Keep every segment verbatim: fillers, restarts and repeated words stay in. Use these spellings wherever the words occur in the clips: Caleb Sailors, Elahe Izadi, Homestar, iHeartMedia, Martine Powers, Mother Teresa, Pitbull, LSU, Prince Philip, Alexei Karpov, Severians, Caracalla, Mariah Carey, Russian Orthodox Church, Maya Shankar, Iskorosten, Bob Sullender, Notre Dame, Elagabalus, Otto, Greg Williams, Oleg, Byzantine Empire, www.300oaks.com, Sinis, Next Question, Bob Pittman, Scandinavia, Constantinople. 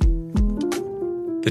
The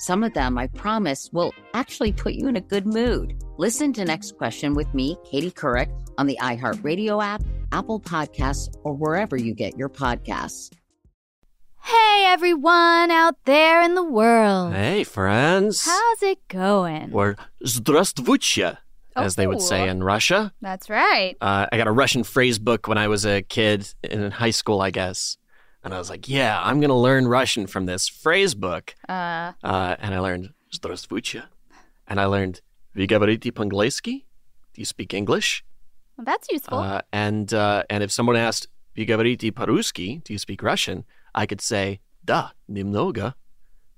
Some of them, I promise, will actually put you in a good mood. Listen to Next Question with me, Katie Couric, on the iHeartRadio app, Apple Podcasts, or wherever you get your podcasts. Hey, everyone out there in the world. Hey, friends. How's it going? Or здравствуйте, as oh, they would say in Russia. That's right. Uh, I got a Russian phrase book when I was a kid in high school, I guess. And I was like, yeah, I'm going to learn Russian from this phrase book. Uh, uh, and I learned, Здравствуйте. And I learned, Вы говорите по-английски? Do you speak English? Well, that's useful. Uh, and uh, and if someone asked, Вы говорите по-русски? Do you speak Russian? I could say, Да, немного.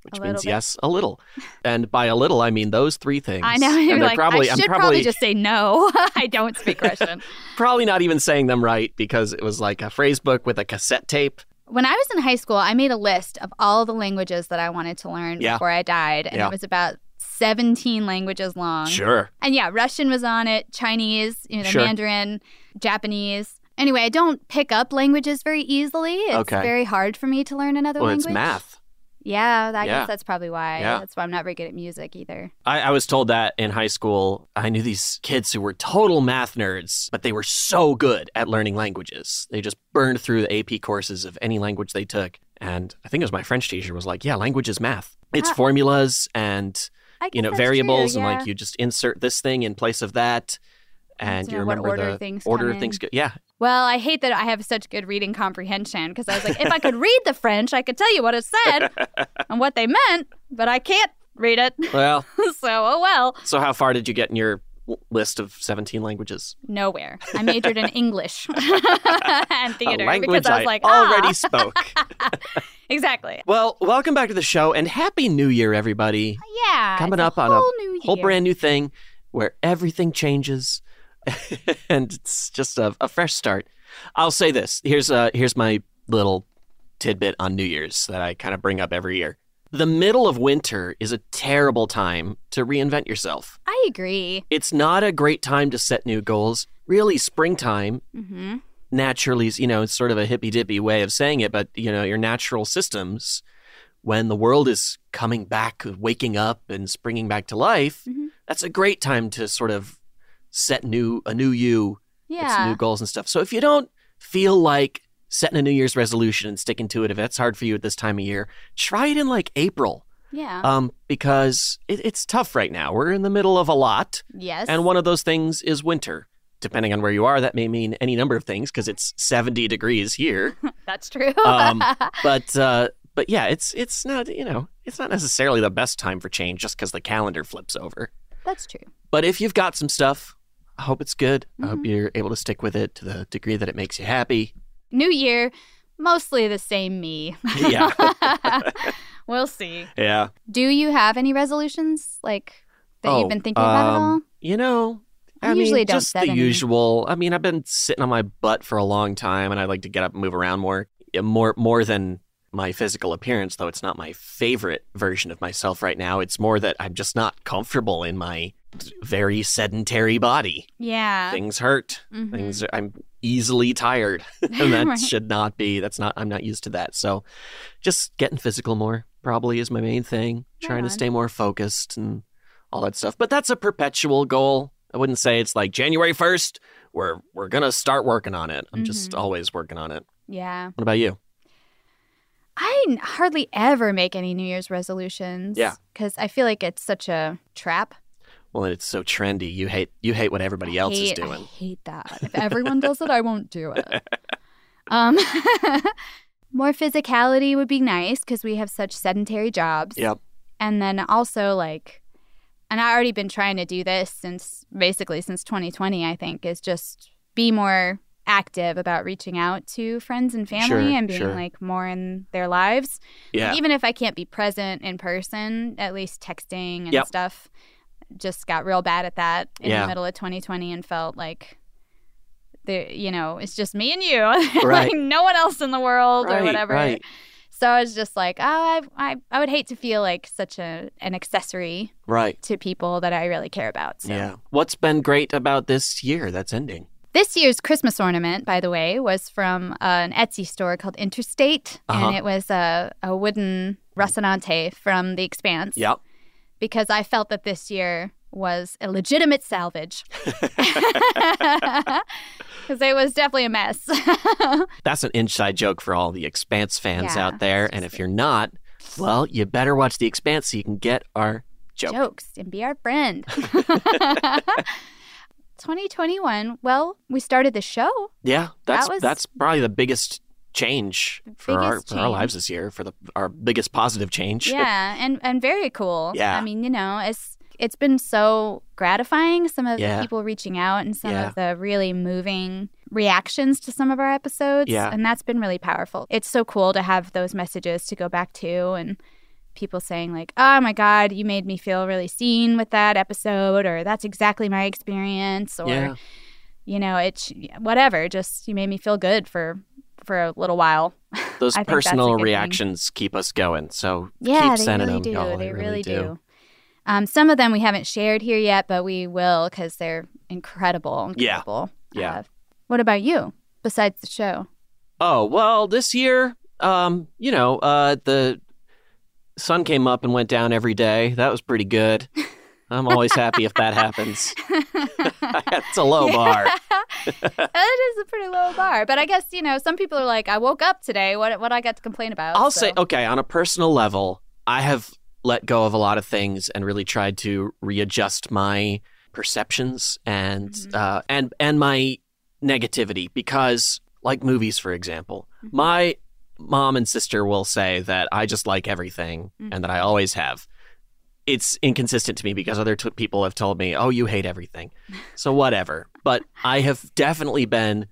Which means, bit. yes, a little. And by a little, I mean those three things. I know. And like, probably, I should I'm probably, probably just say, no, I don't speak Russian. Probably not even saying them right because it was like a phrase book with a cassette tape. When I was in high school, I made a list of all the languages that I wanted to learn yeah. before I died. And yeah. it was about seventeen languages long. Sure. And yeah, Russian was on it, Chinese, you know, sure. Mandarin, Japanese. Anyway, I don't pick up languages very easily. It's okay. very hard for me to learn another well, language. Well, it's math. Yeah, I yeah. guess that's probably why. Yeah. That's why I'm not very good at music either. I, I was told that in high school. I knew these kids who were total math nerds, but they were so good at learning languages. They just burned through the A P courses of any language they took. And I think it was my French teacher was like, yeah, language is math. It's ah. formulas and, you know, variables. True, yeah. And like you just insert this thing in place of that. And you, you know, remember order the things order of things. Go- yeah. Well, I hate that I have such good reading comprehension because I was like, if I could read the French, I could tell you what it said and what they meant, but I can't read it. Well. So, oh well. So how far did you get in your list of seventeen languages? Nowhere. I majored in English and theater because I was like, I ah. already spoke. Exactly. Well, welcome back to the show and Happy New Year, everybody. Yeah. Coming up on a new whole year. Brand new thing where everything changes. And it's just a, a fresh start. I'll say this. Here's uh, here's my little tidbit on New Year's that I kind of bring up every year. The middle of winter is a terrible time to reinvent yourself. I agree. It's not a great time to set new goals. Really, springtime mm-hmm. naturally, you know, it's sort of a hippy-dippy way of saying it, but, you know, your natural systems when the world is coming back, waking up and springing back to life, mm-hmm. that's a great time to sort of set new a new you, yeah. new goals and stuff. So if you don't feel like setting a New Year's resolution and sticking to it, if that's hard for you at this time of year, try it in like April. Yeah. Um, because it, it's tough right now. We're in the middle of a lot. Yes. And one of those things is winter. Depending on where you are, that may mean any number of things because it's seventy degrees here. That's true. um, but uh, but yeah, it's it's not, you know, it's not necessarily the best time for change just because the calendar flips over. That's true. But if you've got some stuff, I hope it's good. Mm-hmm. I hope you're able to stick with it to the degree that it makes you happy. New year, mostly the same me. Yeah. We'll see. Yeah. Do you have any resolutions like that oh, you've been thinking um, about at all? You know, I, I mean, usually don't just set the any. usual. I mean, I've been sitting on my butt for a long time, and I like to get up and move around more, more, more than my physical appearance. Though it's not my favorite version of myself right now. It's more that I'm just not comfortable in my very sedentary body. Yeah. Things hurt. Mm-hmm. Things. Are, I'm. easily tired. And that right. should not be, that's not, I'm not used to that. So just getting physical more probably is my main thing. Right Trying on. to stay more focused and all that stuff. But that's a perpetual goal. I wouldn't say it's like January first, we're, we're going to start working on it. I'm mm-hmm. just always working on it. Yeah. What about you? I hardly ever make any New Year's resolutions. Yeah. Because I feel like it's such a trap. Well, it's so trendy. You hate you hate what everybody I else hate, is doing. I hate that. If everyone does it, I won't do it. Um, more physicality would be nice because we have such sedentary jobs. Yep. And then also like, and I've already been trying to do this since basically since twenty twenty, I think, is just be more active about reaching out to friends and family sure, and being sure. like more in their lives. Yeah. Like, even if I can't be present in person, at least texting and yep. stuff. Just got real bad at that in yeah. the middle of twenty twenty and felt like, the you know, it's just me and you. Right. Like no one else in the world right, or whatever. Right. So I was just like, oh, I, I I would hate to feel like such a an accessory right. to people that I really care about. So. Yeah. What's been great about this year that's ending? This year's Christmas ornament, by the way, was from uh, an Etsy store called Interstate. Uh-huh. And it was a, a wooden Rocinante from The Expanse. Yep. Because I felt that this year was a legitimate salvage. Because it was definitely a mess. That's an inside joke for all the Expanse fans yeah, out there. And if you're not, well, you better watch The Expanse so you can get our joke. Jokes and be our friend. twenty twenty-one, well, we started the show. Yeah, that's that was... that's probably the biggest change for our, change for our lives this year, for the our biggest positive change. Yeah, and, and very cool. Yeah. I mean, you know, it's it's been so gratifying, some of yeah. the people reaching out and some yeah. of the really moving reactions to some of our episodes. Yeah. And that's been really powerful. It's so cool to have those messages to go back to and people saying like, oh my God, you made me feel really seen with that episode, or that's exactly my experience, or, yeah. you know, it's whatever, just you made me feel good for for a little while. Those personal reactions thing. keep us going. So yeah, keep sending really them. Yeah, they, they really, really do. do. Um, some of them we haven't shared here yet, but we will because they're incredible. incredible. Yeah. yeah. Uh, what about you besides the show? Oh, well, this year, um, you know, uh, the sun came up and went down every day. That was pretty good. I'm always happy if that happens. That's a low yeah. bar. That is a pretty low bar. But I guess, you know, some people are like, I woke up today. What what I got to complain about? I'll so. say, okay, on a personal level, I have let go of a lot of things and really tried to readjust my perceptions and mm-hmm. uh, and and my negativity. Because, like movies, for example, mm-hmm. my mom and sister will say that I just like everything mm-hmm. and that I always have. It's inconsistent to me because other t- people have told me, oh, you hate everything. So whatever. But I have definitely been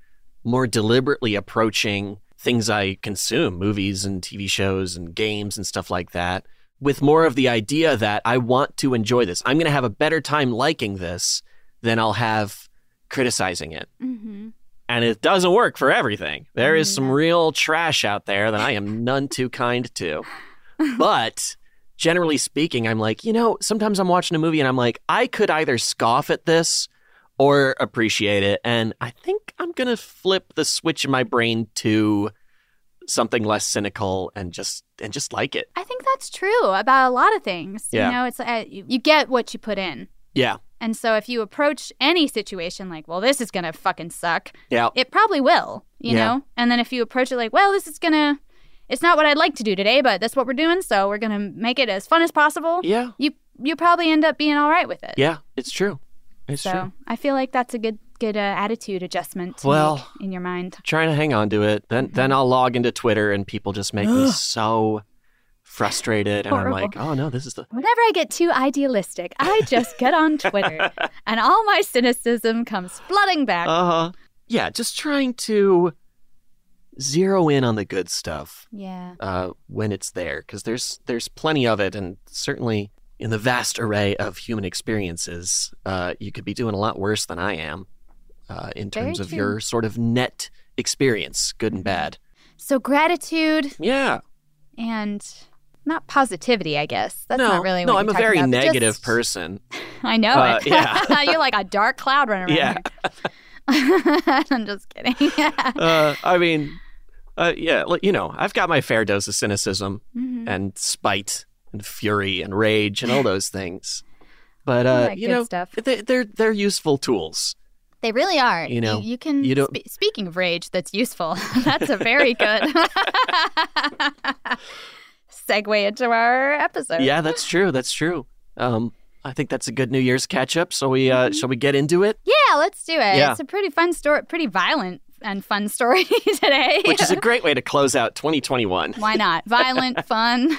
more deliberately approaching things I consume, movies and T V shows and games and stuff like that, with more of the idea that I want to enjoy this. I'm going to have a better time liking this than I'll have criticizing it. Mm-hmm. And it doesn't work for everything. There mm-hmm. is some real trash out there that I am none too kind to. But... generally speaking, I'm like, you know, sometimes I'm watching a movie and I'm like, I could either scoff at this or appreciate it. And I think I'm going to flip the switch in my brain to something less cynical and just and just like it. I think that's true about a lot of things. Yeah. You know, it's uh, you get what you put in. Yeah. And so if you approach any situation like, well, this is going to fucking suck, yeah. it probably will, you yeah. know? And then if you approach it like, well, this is going to, it's not what I'd like to do today, but that's what we're doing, so we're going to make it as fun as possible. Yeah. You you probably end up being all right with it. Yeah, it's true. It's so true. I feel like that's a good good uh, attitude adjustment to well, make in your mind. Trying to hang on to it. Then, then I'll log into Twitter and people just make me so... frustrated, and horrible. I'm like, oh no, this is the... Whenever I get too idealistic, I just get on Twitter, and all my cynicism comes flooding back. Uh-huh. Yeah, just trying to zero in on the good stuff yeah. uh, when it's there, because there's, there's plenty of it, and certainly in the vast array of human experiences, uh, you could be doing a lot worse than I am uh, in terms Very of true. Your sort of net experience, good and bad. So gratitude. Yeah. And... not positivity, I guess. That's no, not really what no, you're I'm talking about. No, I'm a very about. negative Just, person. I know uh, it. Yeah. You're like a dark cloud running around yeah. here. I'm just kidding. uh, I mean, uh, yeah, you know, I've got my fair dose of cynicism mm-hmm. and spite and fury and rage and all those things. But, uh, you know, stuff. They, they're they're useful tools. They really are. You know, you, you can. You don't... Spe- speaking of rage, that's useful. That's a very good... segue into our episode. Yeah, that's true. That's true. Um, I think that's a good New Year's catch-up. So we, uh, mm-hmm. shall we get into it? Yeah, let's do it. Yeah. It's a pretty fun story, pretty violent and fun story today. Which is a great way to close out twenty twenty-one. Why not? Violent, fun.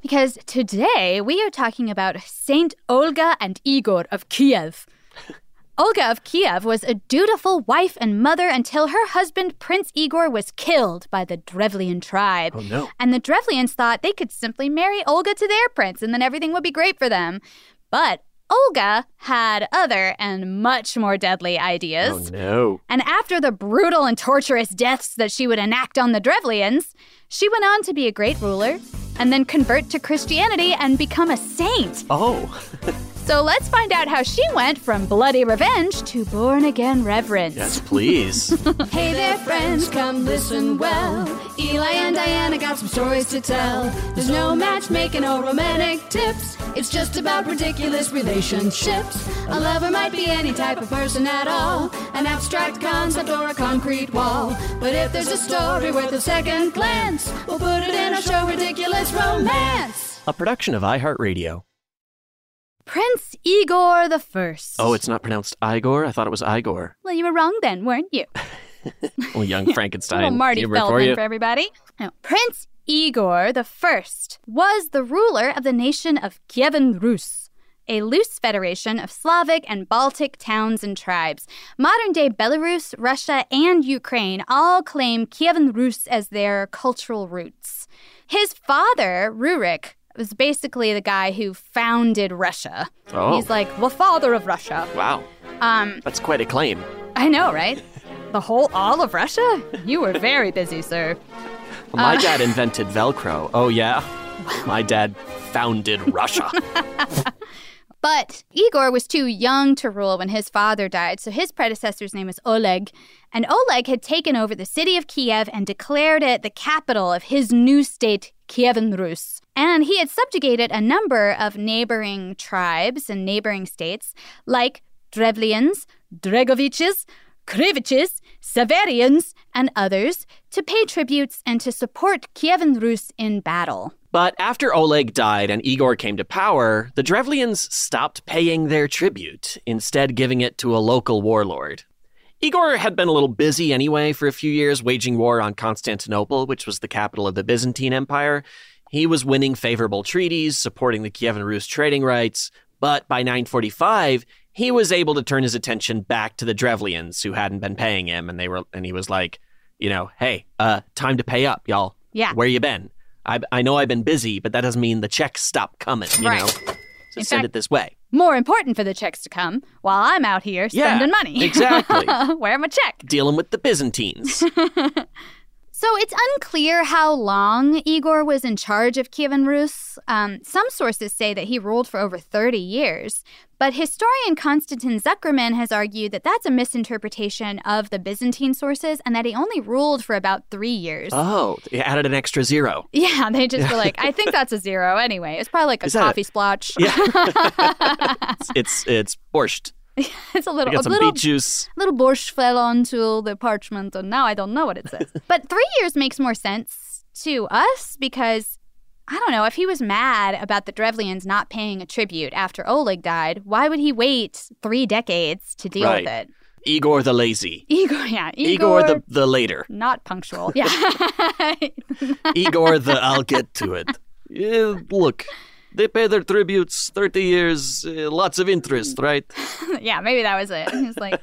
Because today we are talking about Saint Olga and Igor of Kiev. Olga of Kiev was a dutiful wife and mother until her husband, Prince Igor, was killed by the Drevlian tribe. Oh, no. And the Drevlians thought they could simply marry Olga to their prince and then everything would be great for them. But Olga had other and much more deadly ideas. Oh, no. And after the brutal and torturous deaths that she would enact on the Drevlians, she went on to be a great ruler and then convert to Christianity and become a saint. Oh. So let's find out how she went from bloody revenge to born-again reverence. Yes, please. Hey there, friends, come listen well. Eli and Diana got some stories to tell. There's no matchmaking or romantic tips. It's just about ridiculous relationships. A lover might be any type of person at all, an abstract concept or a concrete wall. But if there's a story worth a second glance, we'll put it in our show, Ridiculous Romance. A production of iHeartRadio. Prince Igor the First. Oh, it's not pronounced Igor? I thought it was Igor. Well, you were wrong then, weren't you? Well, young Frankenstein. Little Marty Feldman for everybody. Now, Prince Igor the First was the ruler of the nation of Kievan Rus, a loose federation of Slavic and Baltic towns and tribes. Modern-day Belarus, Russia, and Ukraine all claim Kievan Rus as their cultural roots. His father, Rurik, was basically the guy who founded Russia. Oh. He's like the father of Russia. Wow. Um, That's quite a claim. I know, right? The whole, all of Russia? You were very busy, sir. Well, my uh, dad invented Velcro. Oh, yeah? My dad founded Russia. But Igor was too young to rule when his father died, so his predecessor's name was Oleg. And Oleg had taken over the city of Kiev and declared it the capital of his new state, Kievan Rus. And he had subjugated a number of neighboring tribes and neighboring states, like Drevlians, Dregoviches, Kriviches, Severians, and others, to pay tributes and to support Kievan Rus in battle. But after Oleg died and Igor came to power, the Drevlians stopped paying their tribute, instead giving it to a local warlord. Igor had been a little busy anyway for a few years, waging war on Constantinople, which was the capital of the Byzantine Empire. He was winning favorable treaties, supporting the Kievan Rus trading rights, but by nine forty-five, he was able to turn his attention back to the Drevlians, who hadn't been paying him, and they were, and he was like, you know, hey, uh, time to pay up, y'all. Yeah. Where you been? I, I know I've been busy, but that doesn't mean the checks stop coming, you right. know? So In send fact, it this way. More important for the checks to come while I'm out here spending yeah, money. Exactly. Where's my check? Dealing with the Byzantines. So it's unclear how long Igor was in charge of Kievan Rus. Um, some sources say that he ruled for over thirty years. But historian Konstantin Zuckerman has argued that that's a misinterpretation of the Byzantine sources and that he only ruled for about three years. Oh, he added an extra zero. Yeah, they just were like, I think that's a zero anyway. It's probably like a coffee a... splotch. Yeah. it's, it's, it's borscht. It's a little, a little, juice. little borscht fell onto the parchment, and now I don't know what it says. But three years makes more sense to us because, I don't know, if he was mad about the Drevlians not paying a tribute after Oleg died, why would he wait three decades to deal right. with it? Igor the lazy. Igor, yeah. Igor, Igor the, the later. Not punctual. Yeah. Igor the I'll get to it. Yeah, look. They pay their tributes, thirty years, uh, lots of interest, right? Yeah, maybe that was it. He was like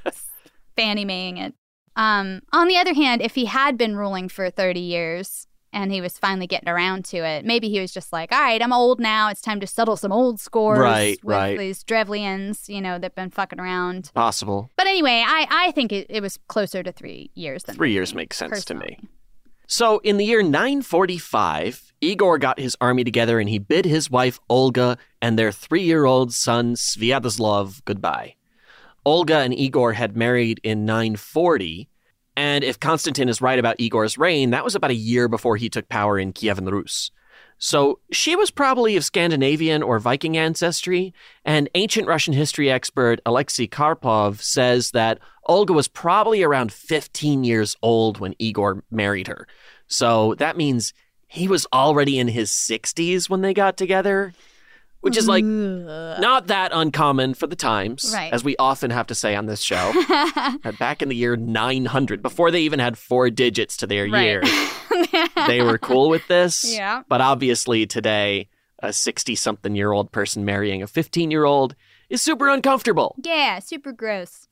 Fannie Maeing it. Um, on the other hand, if he had been ruling for thirty years and he was finally getting around to it, maybe he was just like, all right, I'm old now. It's time to settle some old scores right, with right. these Drevlians, you know, that've been fucking around. Possible. But anyway, I, I think it, it was closer to three years than Three years makes sense personally. to me. So in the year nine forty-five, Igor got his army together and he bid his wife Olga and their three-year-old son Sviatoslav goodbye. Olga and Igor had married in nine forty, and if Konstantin is right about Igor's reign, that was about a year before he took power in Kievan Rus. So she was probably of Scandinavian or Viking ancestry, and ancient Russian history expert Alexei Karpov says that Olga was probably around fifteen years old when Igor married her. So that means he was already in his sixties when they got together, which is like not that uncommon for the times, right. as we often have to say on this show. Back in the year nine hundred, before they even had four digits to their right. year, they were cool with this. Yeah. But obviously today, a sixty-something-year-old person marrying a fifteen-year-old is super uncomfortable. Yeah, super gross.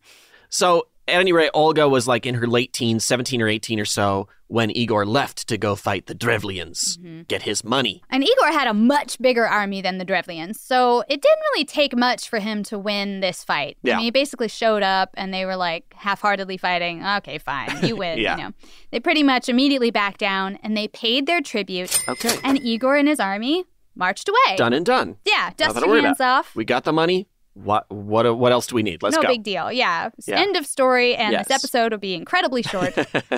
So at any rate, Olga was like in her late teens, seventeen or eighteen or so, when Igor left to go fight the Drevlians, mm-hmm. get his money. And Igor had a much bigger army than the Drevlians, so it didn't really take much for him to win this fight. Yeah. I mean, he basically showed up and they were like half-heartedly fighting. Okay, fine, you win, yeah. you know. They pretty much immediately backed down and they paid their tribute. Okay. And Igor and his army marched away. Done and done. Yeah, dust your hands off. We got the money. What what what else do we need? Let's no go. No big deal. Yeah. yeah. End of story. And yes. this episode will be incredibly short. But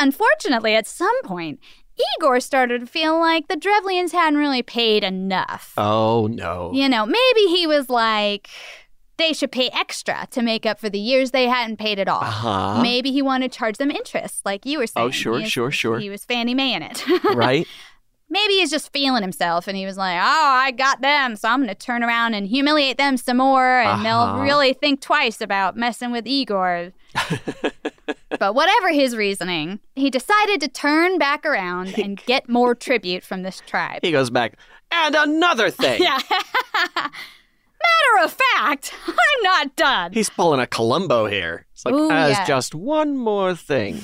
unfortunately, at some point, Igor started to feel like the Drevlians hadn't really paid enough. Oh, no. You know, maybe he was like, they should pay extra to make up for the years they hadn't paid at all. Uh-huh. Maybe he wanted to charge them interest, like you were saying. Oh, sure, was, sure, sure. He was Fannie Maeing it. Right. Maybe he's just feeling himself and he was like, oh, I got them, so I'm going to turn around and humiliate them some more and uh-huh. they'll really think twice about messing with Igor. But whatever his reasoning, he decided to turn back around and get more tribute from this tribe. He goes back, and another thing. Yeah. Matter of fact, I'm not done. He's pulling a Columbo here. It's like, there's yeah. just one more thing.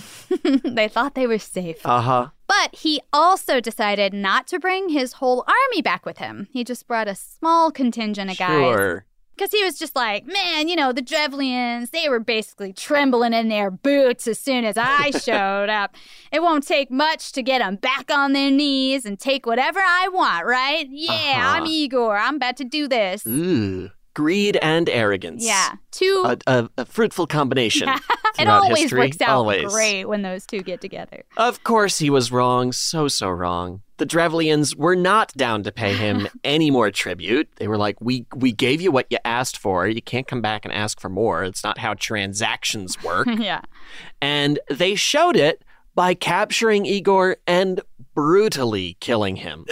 They thought they were safe. Uh-huh. But he also decided not to bring his whole army back with him. He just brought a small contingent of guys. Sure. Because he was just like, man, you know, the Drevlians, they were basically trembling in their boots as soon as I showed up. It won't take much to get them back on their knees and take whatever I want, right? Yeah, uh-huh. I'm Igor. I'm about to do this. Ooh, greed and arrogance. Yeah. Two. A, a, a fruitful combination. Yeah. It always history. works out always. great when those two get together. Of course he was wrong. So, so wrong. The Drevlians were not down to pay him any more tribute. They were like, we we gave you what you asked for. You can't come back and ask for more. It's not how transactions work. Yeah. And they showed it by capturing Igor and brutally killing him.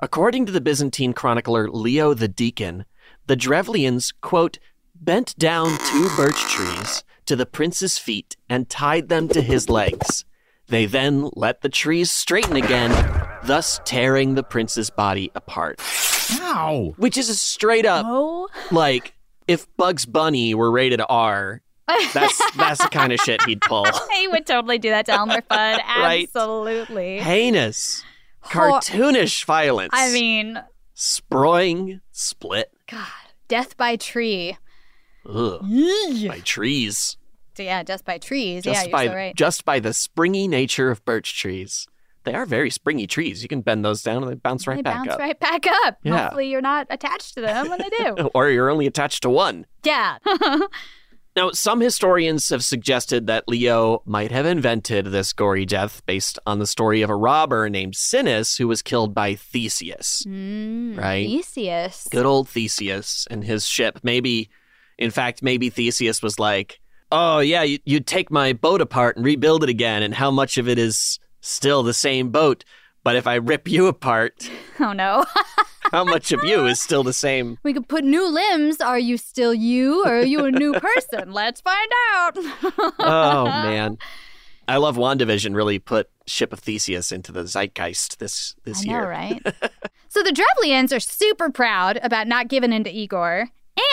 According to the Byzantine chronicler Leo the Deacon, the Drevlians, quote, bent down two birch trees to the prince's feet and tied them to his legs. They then let the trees straighten again, thus tearing the prince's body apart. Ow! Which is a straight up, oh. like, if Bugs Bunny were rated R, that's that's the kind of shit he'd pull. He would totally do that to Elmer Fudd. Absolutely. Right? Heinous, cartoonish Hor- violence. I mean. Sproing split. God, death by tree. Ugh. Yee. By trees. Yeah, just by trees. Just yeah, you're by, so right. Just by the springy nature of birch trees. They are very springy trees. You can bend those down and they bounce right they back bounce up. They bounce right back up. Yeah. Hopefully you're not attached to them when they do. Or you're only attached to one. Yeah. Now, some historians have suggested that Leo might have invented this gory death based on the story of a robber named Sinis who was killed by Theseus. Mm, right? Theseus. Good old Theseus and his ship. Maybe, in fact, maybe Theseus was like, oh, yeah, you, you take my boat apart and rebuild it again. And how much of it is still the same boat? But if I rip you apart, oh, no. How much of you is still the same? We could put new limbs. Are you still you? Or are you a new person? Let's find out. Oh, man. I love WandaVision really put Ship of Theseus into the zeitgeist this, this I year. Know, right? So the Drevlians are super proud about not giving in to Igor.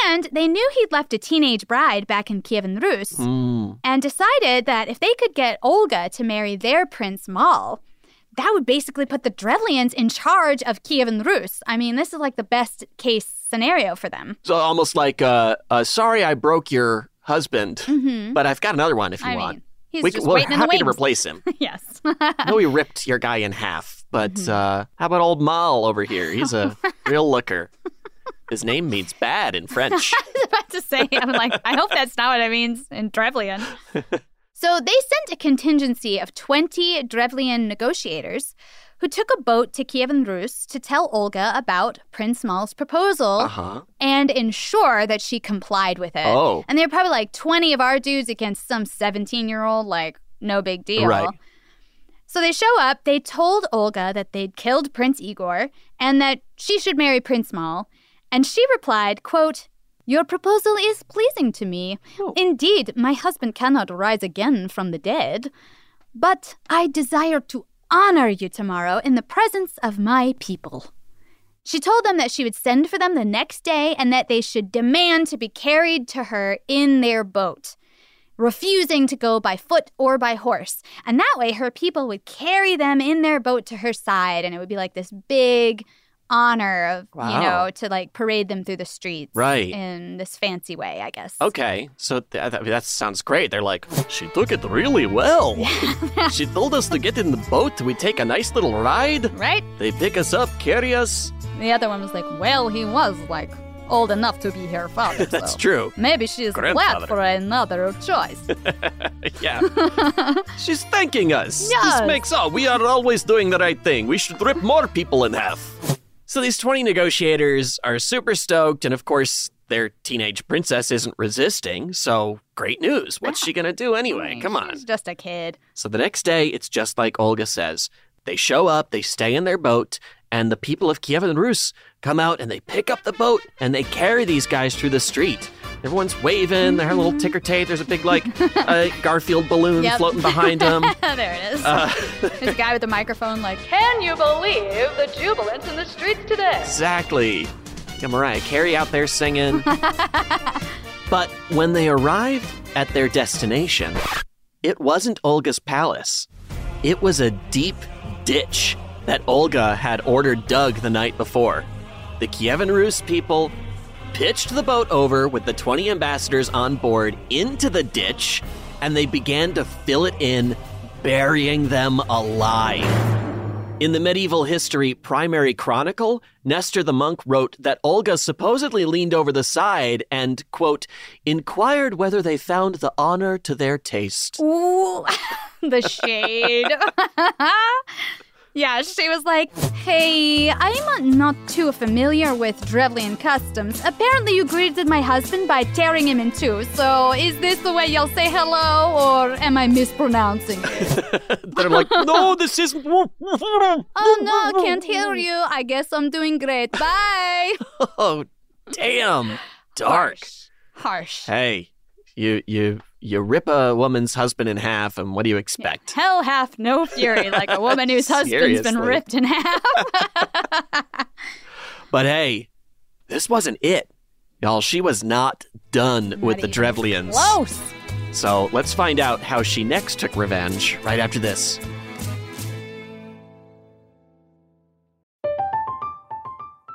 And they knew he'd left a teenage bride back in Kievan Rus mm. and decided that if they could get Olga to marry their Prince Mal, that would basically put the Drevlians in charge of Kievan Rus. I mean, this is like the best case scenario for them. So almost like, uh, uh, sorry I broke your husband, mm-hmm. but I've got another one if you I want. Mean, he's we, just we're waiting in the wings. Happy to replace him. Yes. I know we ripped your guy in half, but mm-hmm. uh, how about old Mal over here? He's a real looker. His name means bad in French. I was about to say, I'm like, I hope that's not what it means in Drevlian. So they sent a contingency of twenty Drevlian negotiators who took a boat to Kievan Rus to tell Olga about Prince Mal's proposal uh-huh. and ensure that she complied with it. Oh. And they're probably like twenty of our dudes against some seventeen-year-old, like, no big deal. Right. So they show up. They told Olga that they'd killed Prince Igor and that she should marry Prince Mal. And she replied, quote, "Your proposal is pleasing to me. Oh. Indeed, my husband cannot rise again from the dead. But I desire to honor you tomorrow in the presence of my people." She told them that she would send for them the next day and that they should demand to be carried to her in their boat, refusing to go by foot or by horse. And that way her people would carry them in their boat to her side, and it would be like this big honor of, wow. you know, to like parade them through the streets right. in this fancy way, I guess. Okay. So th- th- that sounds great. They're like, she took it really well. She told us to get in the boat. We take a nice little ride. Right. They pick us up, carry us. The other one was like, well, he was like old enough to be her father. That's so true. Maybe she's glad for another choice. Yeah. She's thanking us. Yes. This makes up. We are always doing the right thing. We should rip more people in half. So these twenty negotiators are super stoked, and of course, their teenage princess isn't resisting, so great news. What's she going to do anyway? Come on. She's just a kid. So the next day, it's just like Olga says. They show up, they stay in their boat, and the people of Kievan Rus come out, and they pick up the boat, and they carry these guys through the street. Everyone's waving. They have a little ticker tape. There's a big, like, uh, Garfield balloon yep. floating behind them. There it is. Uh, There's a guy with a microphone like, "Can you believe the jubilance in the streets today?" Exactly. Yeah, Mariah Carey out there singing. But when they arrived at their destination, it wasn't Olga's palace. It was a deep ditch that Olga had ordered dug the night before. The Kievan Rus people pitched the boat over with the twenty ambassadors on board into the ditch, and they began to fill it in, burying them alive. In the medieval history Primary Chronicle, Nestor the monk wrote that Olga supposedly leaned over the side and, quote, "inquired whether they found the honor to their taste." Ooh, the shade. Yeah, she was like, "Hey, I'm not too familiar with Drevlian customs. Apparently you greeted my husband by tearing him in two. So is this the way y'all say hello, or am I mispronouncing it?" They're like, "No, this isn't." "Oh, no, can't hear you. I guess I'm doing great. Bye." Oh, damn. Dark. Harsh. Harsh. Hey, you, you. You rip a woman's husband in half, and what do you expect? Yeah, hell hath no fury, like a woman whose husband's been ripped in half. But hey, this wasn't it. Y'all, she was not done not with the Drevlians. Close. So let's find out how she next took revenge right after this.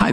Hi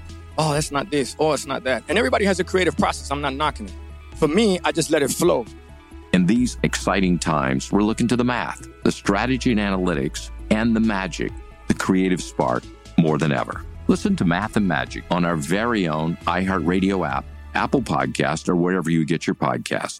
Oh, that's not this. Oh, it's not that. And everybody has a creative process. I'm not knocking it. For me, I just let it flow. In these exciting times, we're looking to the math, the strategy and analytics, and the magic, the creative spark, more than ever. Listen to Math and Magic on our very own iHeartRadio app, Apple Podcasts, or wherever you get your podcasts.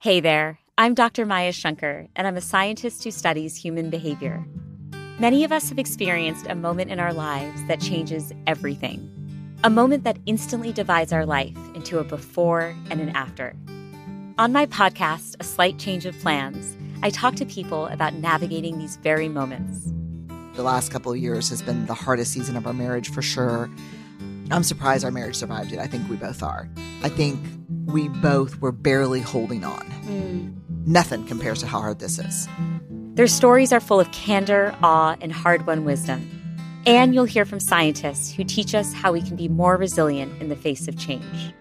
Hey there, I'm Doctor Maya Shankar, and I'm a scientist who studies human behavior. Many of us have experienced a moment in our lives that changes everything, a moment that instantly divides our life into a before and an after. On my podcast, A Slight Change of Plans, I talk to people about navigating these very moments. The last couple of years has been the hardest season of our marriage, for sure. I'm surprised our marriage survived it. I think we both are. I think we both were barely holding on. Mm. Nothing compares to how hard this is. Their stories are full of candor, awe, and hard-won wisdom. And you'll hear from scientists who teach us how we can be more resilient in the face of change.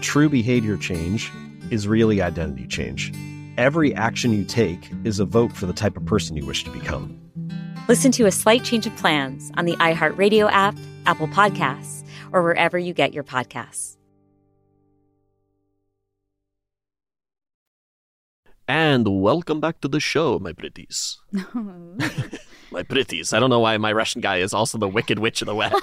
True behavior change is really identity change. Every action you take is a vote for the type of person you wish to become. Listen to A Slight Change of Plans on the iHeartRadio app, Apple Podcasts, or wherever you get your podcasts. And welcome back to the show, my pretties. My pretties. I don't know why my Russian guy is also the Wicked Witch of the West.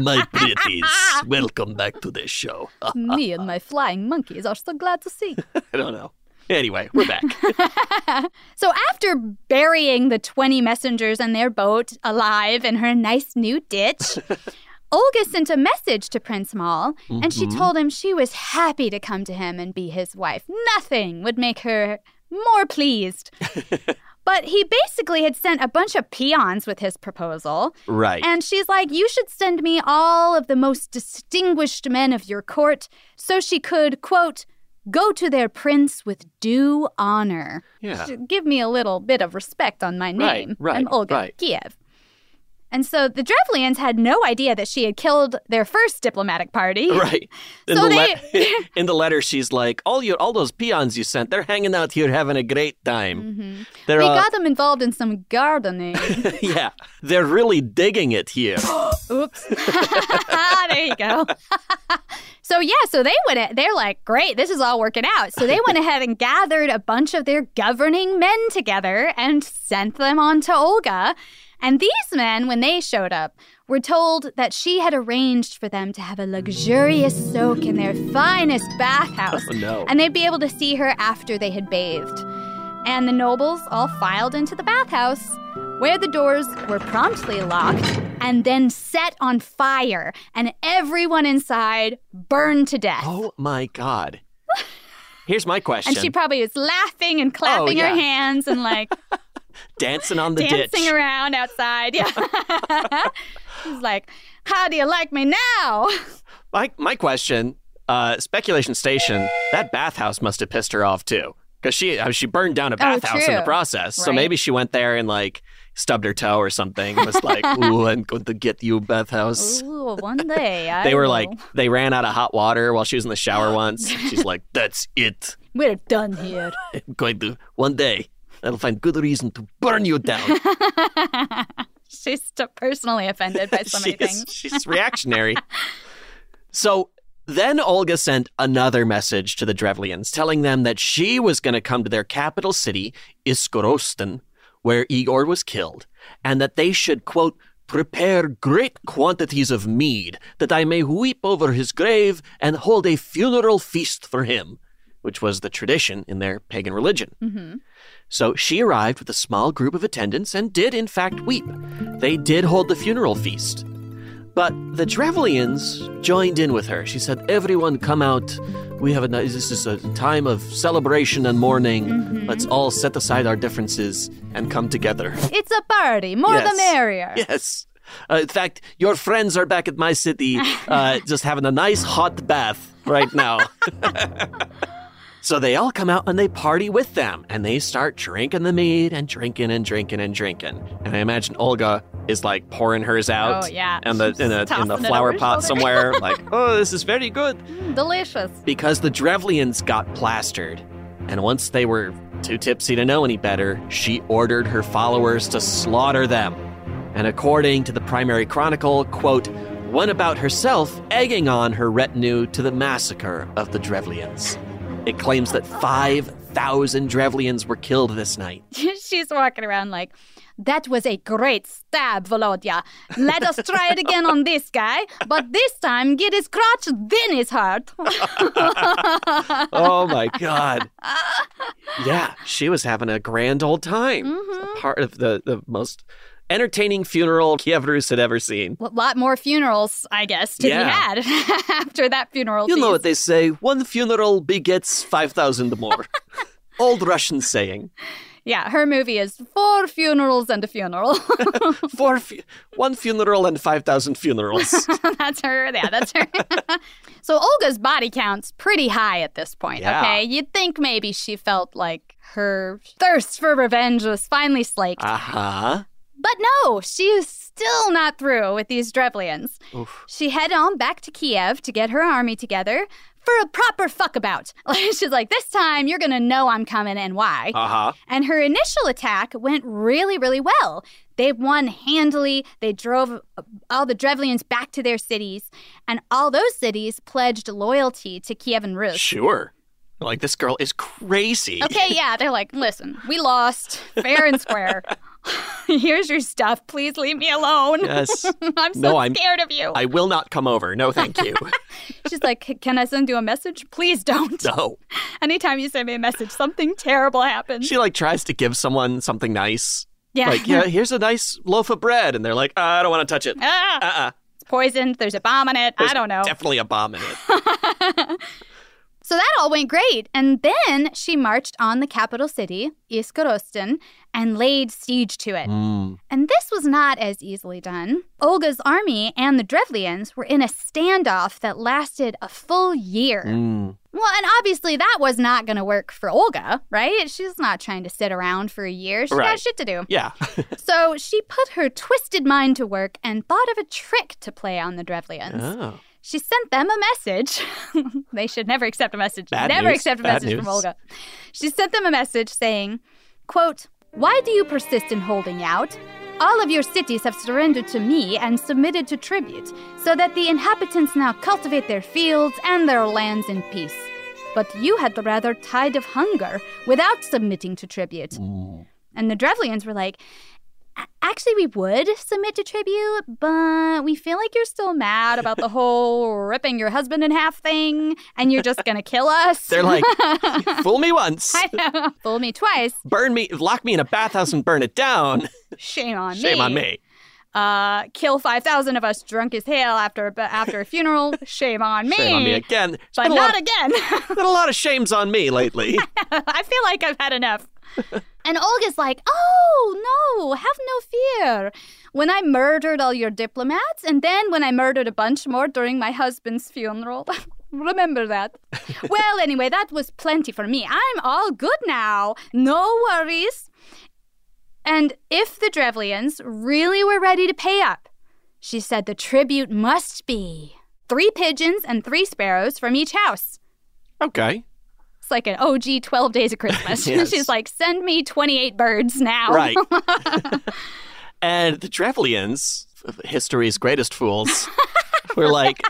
My pretties, welcome back to the show. Me and my flying monkeys are so glad to see. I don't know. Anyway, we're back. So after burying the twenty messengers and their boat alive in her nice new ditch, Olga sent a message to Prince Mal, and mm-hmm. she told him she was happy to come to him and be his wife. Nothing would make her more pleased. But he basically had sent a bunch of peons with his proposal. Right. And she's like, you should send me all of the most distinguished men of your court so she could, quote, go to their prince with due honor. Yeah. Give me a little bit of respect on my name. Right, right, I'm Olga of Kiev. And so the Drevlians had no idea that she had killed their first diplomatic party. Right. In, so the, they... le- in the letter, she's like, all your all those peons you sent, they're hanging out here having a great time. Mm-hmm. They're, we uh... got them involved in some gardening. Yeah. They're really digging it here. Oops. There you go. So, yeah, so they went, they're like, great, this is all working out. So they went ahead and gathered a bunch of their governing men together and sent them on to Olga. And these men, when they showed up, were told that she had arranged for them to have a luxurious soak in their finest bathhouse. Oh, no. And they'd be able to see her after they had bathed. And the nobles all filed into the bathhouse, where the doors were promptly locked and then set on fire. And everyone inside burned to death. Oh, my God. Here's my question. And she probably was laughing and clapping oh, yeah. her hands and like... Dancing on the Dancing ditch. Dancing around outside, yeah. She's like, how do you like me now? My my question, uh, Speculation Station, that bathhouse must have pissed her off too. Because she she burned down a bathhouse oh, in the process. Right. So maybe she went there and like stubbed her toe or something. And was like, ooh, I'm going to get you, bathhouse. Ooh, one day. I they were know. like, they ran out of hot water while she was in the shower once. She's like, that's it. We're done here. I'm going to, one day. That'll find good reason to burn you down. She's personally offended by so many things. She's reactionary. So then Olga sent another message to the Drevlians, telling them that she was going to come to their capital city, Iskorosten, where Igor was killed, and that they should, quote, prepare great quantities of mead, that I may weep over his grave and hold a funeral feast for him, which was the tradition in their pagan religion. Mm-hmm. So she arrived with a small group of attendants and did, in fact, weep. They did hold the funeral feast. But the Drevlians joined in with her. She said, everyone come out. We have a This is a time of celebration and mourning. Mm-hmm. Let's all set aside our differences and come together. It's a party. More yes. the merrier. Yes. Uh, in fact, your friends are back at my city uh, just having a nice hot bath right now. So they all come out and they party with them, and they start drinking the mead and drinking and drinking and drinking. And I imagine Olga is like pouring hers out oh, yeah. in the, in, a, in the flower pot somewhere, like, oh, this is very good. Delicious. Because the Drevlians got plastered. And once they were too tipsy to know any better, she ordered her followers to slaughter them. And according to the Primary Chronicle, quote, went about herself egging on her retinue to the massacre of the Drevlians. It claims that five thousand Drevlians were killed this night. She's walking around like, that was a great stab, Volodya. Let us try it again on this guy, but this time get his crotch, then his heart. Oh, my God. Yeah, she was having a grand old time. Mm-hmm. Part of the, the most entertaining funeral Kievan Rus had ever seen. A lot more funerals, I guess, to yeah. be had after that funeral. You know what they say, one funeral begets five thousand more. Old Russian saying. Yeah, her movie is four funerals and a funeral. Four, fu- one funeral and five thousand funerals. That's her, yeah, that's her. So Olga's body count's pretty high at this point, yeah. okay? You'd think maybe she felt like her thirst for revenge was finally slaked. Uh-huh. But no, she is still not through with these Drevlians. Oof. She head on back to Kiev to get her army together for a proper fuckabout. She's like, this time you're going to know I'm coming and why. Uh-huh. And her initial attack went really, really well. They won handily. They drove all the Drevlians back to their cities. And all those cities pledged loyalty to Kievan Rus. Sure. Like, this girl is crazy. Okay, yeah. They're like, listen, we lost fair and square. Here's your stuff. Please leave me alone. Yes. I'm so no, I'm, scared of you. I will not come over. No, thank you. She's like, can I send you a message? Please don't. No. Anytime you send me a message, something terrible happens. She, like, tries to give someone something nice. Yeah. Like, yeah, here's a nice loaf of bread. And they're like, uh, I don't want to touch it. Ah, uh-uh. It's poisoned. There's a bomb in it. There's I don't know. Definitely a bomb in it. So that all went great. And then she marched on the capital city, Izhgorod, and laid siege to it. Mm. And this was not as easily done. Olga's army and the Drevlians were in a standoff that lasted a full year. Mm. Well, and obviously that was not going to work for Olga, right? She's not trying to sit around for a year. She's right. got shit to do. Yeah. So she put her twisted mind to work and thought of a trick to play on the Drevlians. Oh. She sent them a message. They should never accept a message. Bad never news. accept a Bad message news. from Olga. She sent them a message saying, quote, "Why do you persist in holding out? All of your cities have surrendered to me and submitted to tribute, so that the inhabitants now cultivate their fields and their lands in peace. But you had the rather tide of hunger without submitting to tribute." Mm. And the Drevlians were like, actually, we would submit to tribute, but we feel like you're still mad about the whole ripping your husband in half thing, and you're just going to kill us. They're like, fool me once. I know. Fool me twice. Burn me, lock me in a bathhouse and burn it down. Shame on Shame me. Shame on me. Uh, kill five thousand of us drunk as hell after a, after a funeral. Shame on me. Shame on me again. It's but not of, again. Been a lot of shames on me lately. I feel like I've had enough. And Olga's like, oh, no, have no fear. When I murdered all your diplomats, and then when I murdered a bunch more during my husband's funeral. Remember that. Well, anyway, that was plenty for me. I'm all good now. No worries. And if the Drevlians really were ready to pay up, she said the tribute must be three pigeons and three sparrows from each house. Okay. It's like an O G twelve Days of Christmas. Yes. She's like, send me twenty-eight birds now. Right. And the Drevlians, history's greatest fools, were like,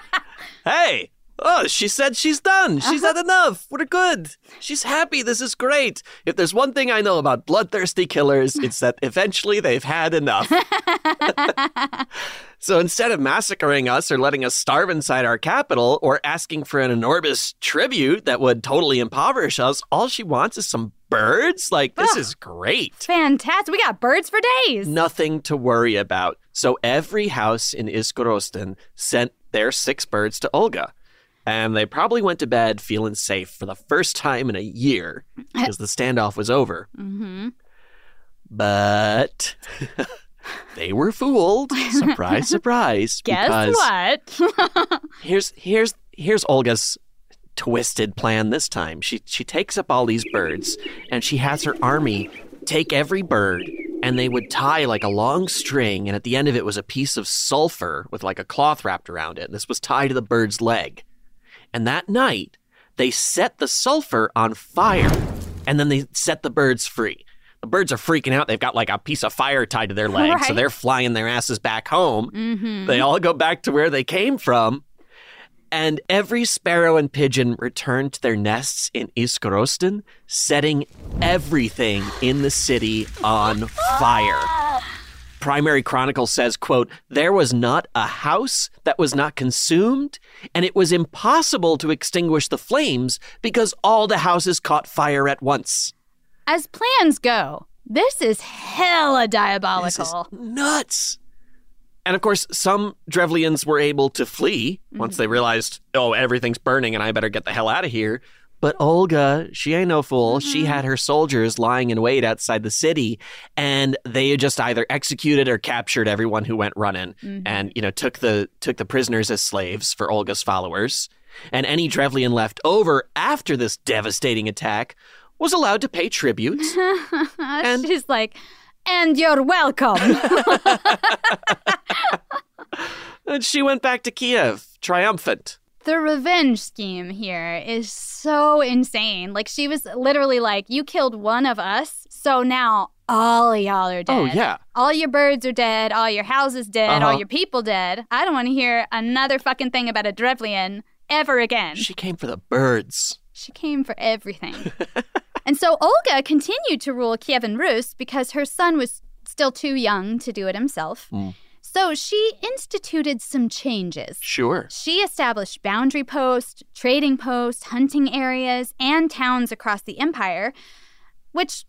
hey, oh, she said she's done. She's uh-huh. had enough. We're good. She's happy. This is great. If there's one thing I know about bloodthirsty killers, it's that eventually they've had enough. So instead of massacring us or letting us starve inside our capital or asking for an enormous tribute that would totally impoverish us, all she wants is some birds. Like, this oh, is great. Fantastic. We got birds for days. Nothing to worry about. So every house in Izhgorod sent their six birds to Olga. And they probably went to bed feeling safe for the first time in a year because the standoff was over. Mm-hmm. But they were fooled. Surprise, surprise. Guess what? here's here's here's Olga's twisted plan this time. She she takes up all these birds and she has her army take every bird. And they would tie like a long string. And at the end of it was a piece of sulfur with like a cloth wrapped around it. This was tied to the bird's leg. And that night, they set the sulfur on fire, and then they set the birds free. The birds are freaking out. They've got like a piece of fire tied to their leg, right. So they're flying their asses back home. Mm-hmm. They all go back to where they came from, and every sparrow and pigeon returned to their nests in Izhgorod, setting everything in the city on fire. Primary Chronicle says, quote, "There was not a house that was not consumed, and it was impossible to extinguish the flames because all the houses caught fire at once." As plans go, this is hella diabolical. This is nuts. And of course, some Drevlians were able to flee mm-hmm. once they realized, oh, everything's burning and I better get the hell out of here. But Olga, she ain't no fool. Mm-hmm. She had her soldiers lying in wait outside the city, and they just either executed or captured everyone who went running mm-hmm. and, you know, took the took the prisoners as slaves for Olga's followers. And any Drevlian left over after this devastating attack was allowed to pay tribute. And she's like, and you're welcome. And she went back to Kiev, triumphant. The revenge scheme here is so insane. Like, she was literally like, you killed one of us, so now all y'all are dead. Oh, yeah. All your birds are dead. All your houses dead. Uh-huh. All your people dead. I don't want to hear another fucking thing about a Drevlian ever again. She came for the birds. She came for everything. And so Olga continued to rule Kievan Rus because her son was still too young to do it himself. Mm. So she instituted some changes. Sure. She established boundary posts, trading posts, hunting areas, and towns across the empire, which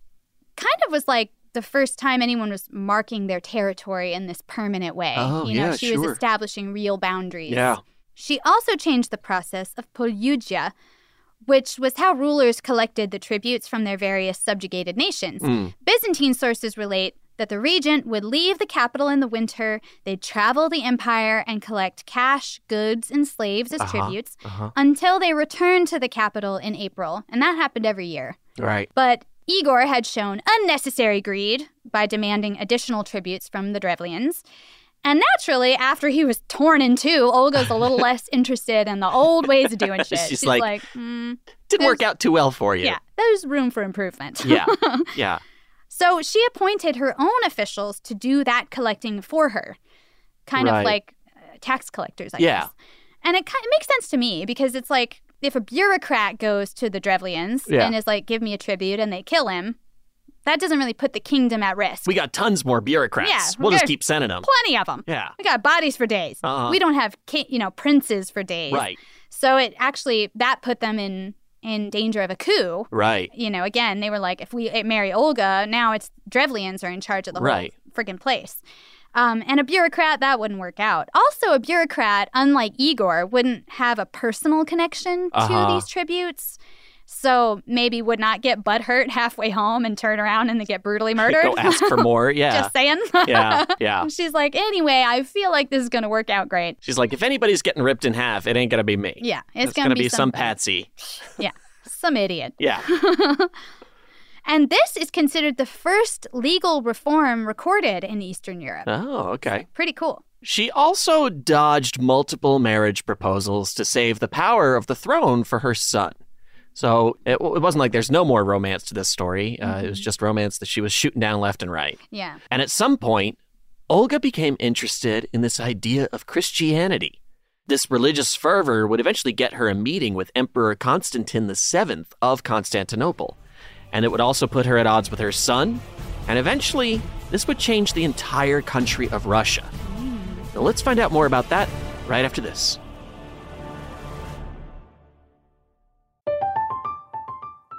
kind of was like the first time anyone was marking their territory in this permanent way. Oh, you know, yeah, she sure. was establishing real boundaries. Yeah. She also changed the process of polyudia, which was how rulers collected the tributes from their various subjugated nations. Mm. Byzantine sources relate that the regent would leave the capital in the winter, they'd travel the empire and collect cash, goods, and slaves as uh-huh. tributes uh-huh. until they returned to the capital in April. And that happened every year. Right. But Igor had shown unnecessary greed by demanding additional tributes from the Drevlians. And naturally, after he was torn in two, Olga's a little less interested in the old ways of doing shit. She's, She's like, like mm, didn't work out too well for you. Yeah, there's room for improvement. Yeah, yeah. So she appointed her own officials to do that collecting for her, kind right. of like uh, tax collectors, I yeah. guess. And it, it makes sense to me because it's like, if a bureaucrat goes to the Drevlians yeah. and is like, give me a tribute, and they kill him, that doesn't really put the kingdom at risk. We got tons more bureaucrats. Yeah, we'll just keep sending them. Plenty of them. Yeah. We got bodies for days. Uh-huh. We don't have, you know, princes for days. Right. So it actually, that put them in, in danger of a coup. Right. You know, again, they were like, if we marry Olga, now it's Drevlians are in charge of the right. whole friggin' place. Um, and a bureaucrat, that wouldn't work out. Also, a bureaucrat, unlike Igor, wouldn't have a personal connection uh-huh. to these tributes. So maybe would not get butthurt halfway home and turn around and then get brutally murdered. Go ask for more, yeah. Just saying. Yeah, yeah. She's like, anyway, I feel like this is going to work out great. She's like, if anybody's getting ripped in half, it ain't going to be me. Yeah, it's, it's going to be, be some patsy. Yeah, some idiot. Yeah. And this is considered the first legal reform recorded in Eastern Europe. Oh, okay. So pretty cool. She also dodged multiple marriage proposals to save the power of the throne for her son. So it, it wasn't like there's no more romance to this story. Mm-hmm. Uh, it was just romance that she was shooting down left and right. Yeah. And at some point, Olga became interested in this idea of Christianity. This religious fervor would eventually get her a meeting with Emperor Constantine the Seventh of Constantinople. And it would also put her at odds with her son. And eventually, this would change the entire country of Russia. Mm. Now, let's find out more about that right after this.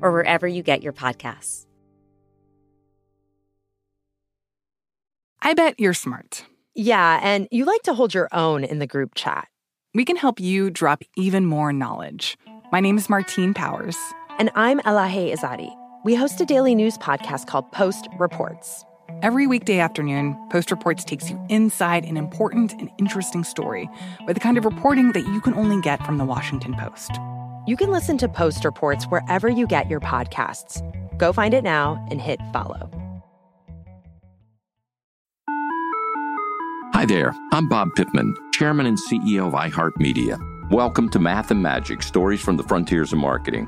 or wherever you get your podcasts. I bet you're smart. Yeah, and you like to hold your own in the group chat. We can help you drop even more knowledge. My name is Martine Powers. And I'm Elahe Izadi. We host a daily news podcast called Post Reports. Every weekday afternoon, Post Reports takes you inside an important and interesting story with the kind of reporting that you can only get from the Washington Post. You can listen to Post Reports wherever you get your podcasts. Go find it now and hit follow. Hi there, I'm Bob Pittman, Chairman and C E O of iHeartMedia. Welcome to Math and Magic, Stories from the Frontiers of Marketing.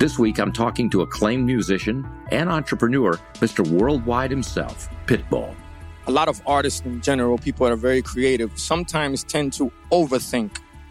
This week, I'm talking to acclaimed musician and entrepreneur, Mister Worldwide himself, Pitbull. A lot of artists in general, people that are very creative, sometimes tend to overthink.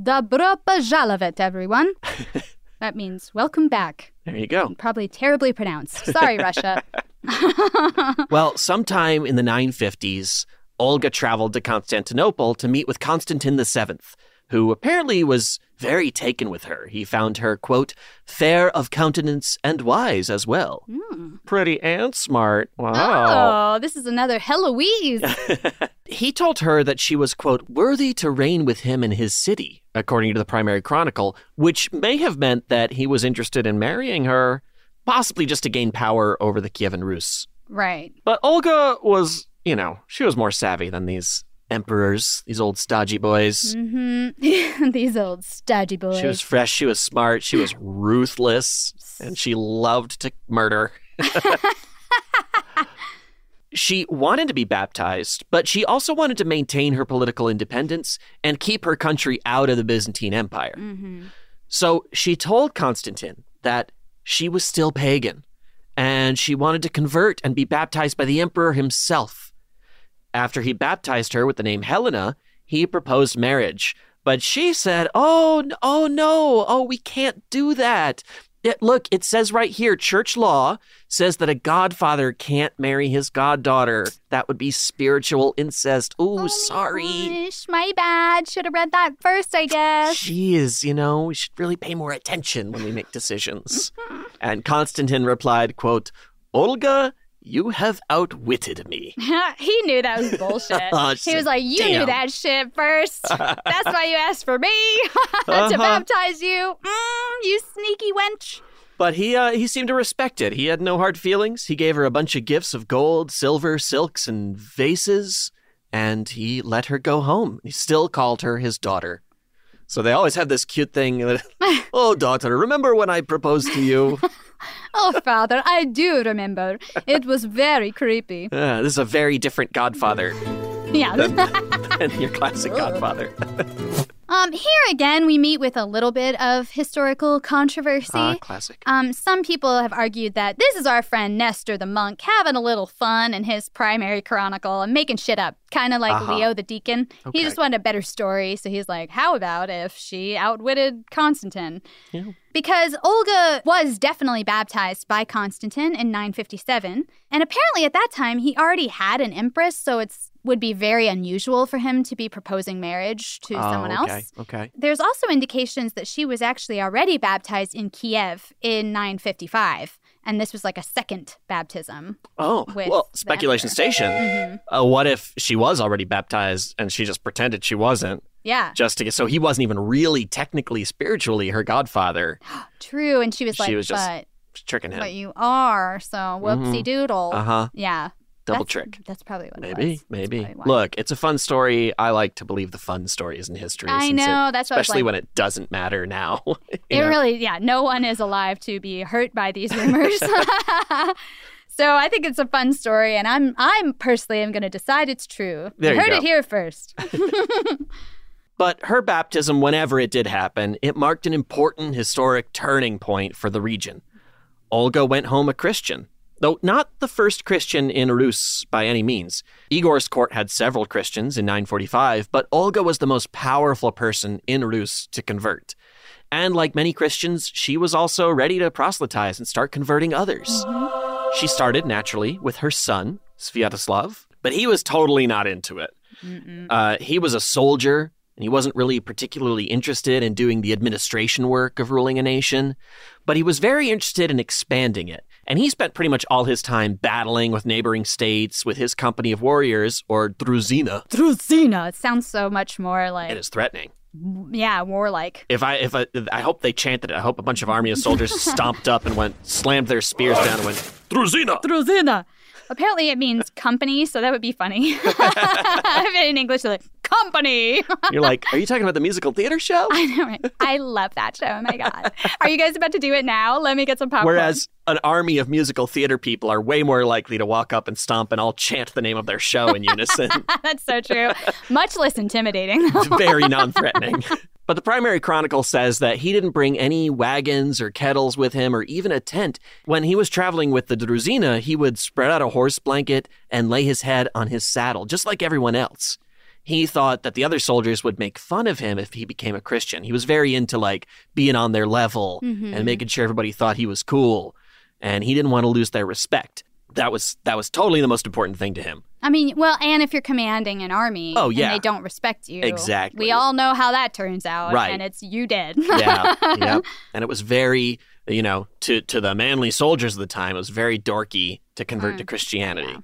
Добро пожаловать, everyone. That means welcome back. There you go. Probably terribly pronounced. Sorry, Russia. Well, sometime in the nine fifties, Olga traveled to Constantinople to meet with Constantine the Seventh, who apparently was very taken with her. He found her, quote, fair of countenance and wise as well. Mm. Pretty and smart. Wow. Oh, this is another Heloise. He told her that she was, quote, worthy to reign with him in his city, according to the Primary Chronicle, which may have meant that he was interested in marrying her, possibly just to gain power over the Kievan Rus. Right. But Olga was, you know, she was more savvy than these emperors, these old stodgy boys. Mm-hmm. These old stodgy boys. She was fresh, she was smart, she was ruthless, and she loved to murder. She wanted to be baptized, but she also wanted to maintain her political independence and keep her country out of the Byzantine Empire. Mm-hmm. So she told Constantine that she was still pagan, and she wanted to convert and be baptized by the emperor himself. After he baptized her with the name Helena, he proposed marriage. But she said, oh, oh no, oh, we can't do that. It, look, it says right here, church law says that a godfather can't marry his goddaughter. That would be spiritual incest. Ooh, oh, sorry. My, gosh, my bad. Should have read that first, I guess. Jeez, you know, we should really pay more attention when we make decisions. And Constantine replied, quote, Olga, you have outwitted me. He knew that was bullshit. Oh, he was like, you damn. Knew that shit first. That's why you asked for me uh-huh. to baptize you. Mm, you sneaky wench. But he uh, he seemed to respect it. He had no hard feelings. He gave her a bunch of gifts of gold, silver, silks, and vases. And he let her go home. He still called her his daughter. So they always have this cute thing. Oh, daughter, remember when I proposed to you? Oh, father, I do remember. It was very creepy. Uh, this is a very different godfather. Yeah. Than, than your classic Ooh. Godfather. um, here again, we meet with a little bit of historical controversy. Ah, uh, classic. Um, some people have argued that this is our friend Nestor the monk having a little fun in his Primary Chronicle and making shit up, kind of like uh-huh. Leo the deacon. Okay. He just wanted a better story, so he's like, how about if she outwitted Constantine? Yeah. Because Olga was definitely baptized by Constantine in nine fifty-seven, and apparently at that time he already had an empress, so it's would be very unusual for him to be proposing marriage to oh, someone else. Okay, okay. There's also indications that she was actually already baptized in Kiev in nine fifty-five, and this was like a second baptism. Oh, well, speculation station. Mm-hmm. Uh, what if she was already baptized and she just pretended she wasn't? Yeah. Just to get, so he wasn't even really technically, spiritually her godfather. True, and she was like, she was just but, tricking him. But you are, so whoopsie doodle. Mm-hmm. Uh-huh. Yeah. Double that's, trick. That's probably what maybe, it was. Maybe, maybe. Look, it's a fun story. I like to believe the fun stories in history. I know. It, that's what especially I was like, when it doesn't matter now. It know? Really, yeah. No one is alive to be hurt by these rumors. So I think it's a fun story, and I'm, I'm personally am going to decide it's true. There you heard go. It here first. But her baptism, whenever it did happen, it marked an important historic turning point for the region. Olga went home a Christian. Though not the first Christian in Rus by any means. Igor's court had several Christians in nine forty-five, but Olga was the most powerful person in Rus to convert. And like many Christians, she was also ready to proselytize and start converting others. Mm-hmm. She started, naturally, with her son, Sviatoslav, but he was totally not into it. Uh, he was a soldier, and he wasn't really particularly interested in doing the administration work of ruling a nation, but he was very interested in expanding it. And he spent pretty much all his time battling with neighboring states with his company of warriors, or Druzina. Druzina. It sounds so much more like... It is threatening. Yeah, warlike. If I, if I, I hope they chanted it. I hope a bunch of army of soldiers stomped up and went, slammed their spears down and went, Druzina! Druzina! Apparently it means company, so that would be funny. In English, they're like, company. You're like, are you talking about the musical theater show? I know, right? I love that show. Oh, my God. Are you guys about to do it now? Let me get some popcorn. Whereas an army of musical theater people are way more likely to walk up and stomp and all chant the name of their show in unison. That's so true. Much less intimidating. Very non-threatening. But the primary chronicle says that he didn't bring any wagons or kettles with him or even a tent. When he was traveling with the Druzina, he would spread out a horse blanket and lay his head on his saddle, just like everyone else. He thought that the other soldiers would make fun of him if he became a Christian. He was very into, like, being on their level mm-hmm. and making sure everybody thought he was cool. And he didn't want to lose their respect. That was that was totally the most important thing to him. I mean, well, and if you're commanding an army oh, yeah. and they don't respect you. Exactly. We all know how that turns out. Right. And it's you dead. yeah. Yep. And it was very, you know, to, to the manly soldiers of the time, it was very dorky to convert mm. to Christianity. Yeah.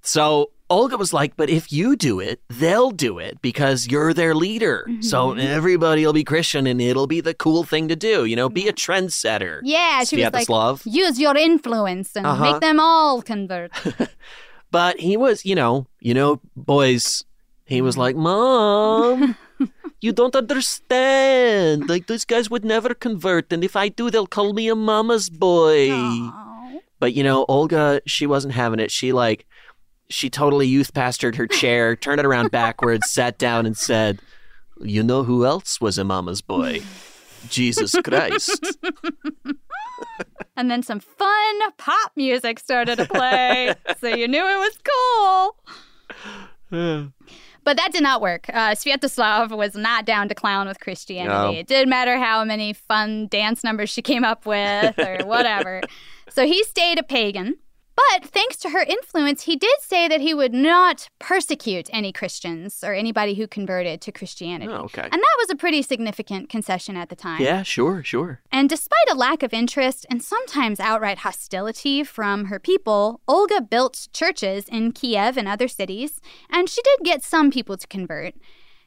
So Olga was like, but if you do it, they'll do it because you're their leader. Mm-hmm. So everybody will be Christian and it'll be the cool thing to do. You know, be a trendsetter. Yeah, she Sviatoslav. was like, use your influence and uh-huh. make them all convert. But he was, you know, you know, boys, he was like, Mom, you don't understand. Like, these guys would never convert. And if I do, they'll call me a mama's boy. Aww. But, you know, Olga, she wasn't having it. She like... She totally youth pastored her chair, turned it around backwards, sat down and said, you know who else was a mama's boy? Jesus Christ. And then some fun pop music started to play, so you knew it was cool. But that did not work. Uh, Sviatoslav was not down to clown with Christianity. No. It didn't matter how many fun dance numbers she came up with or whatever. So he stayed a pagan. But thanks to her influence, he did say that he would not persecute any Christians or anybody who converted to Christianity. Oh, okay. And that was a pretty significant concession at the time. Yeah, sure, sure. And despite a lack of interest and sometimes outright hostility from her people, Olga built churches in Kiev and other cities, and she did get some people to convert.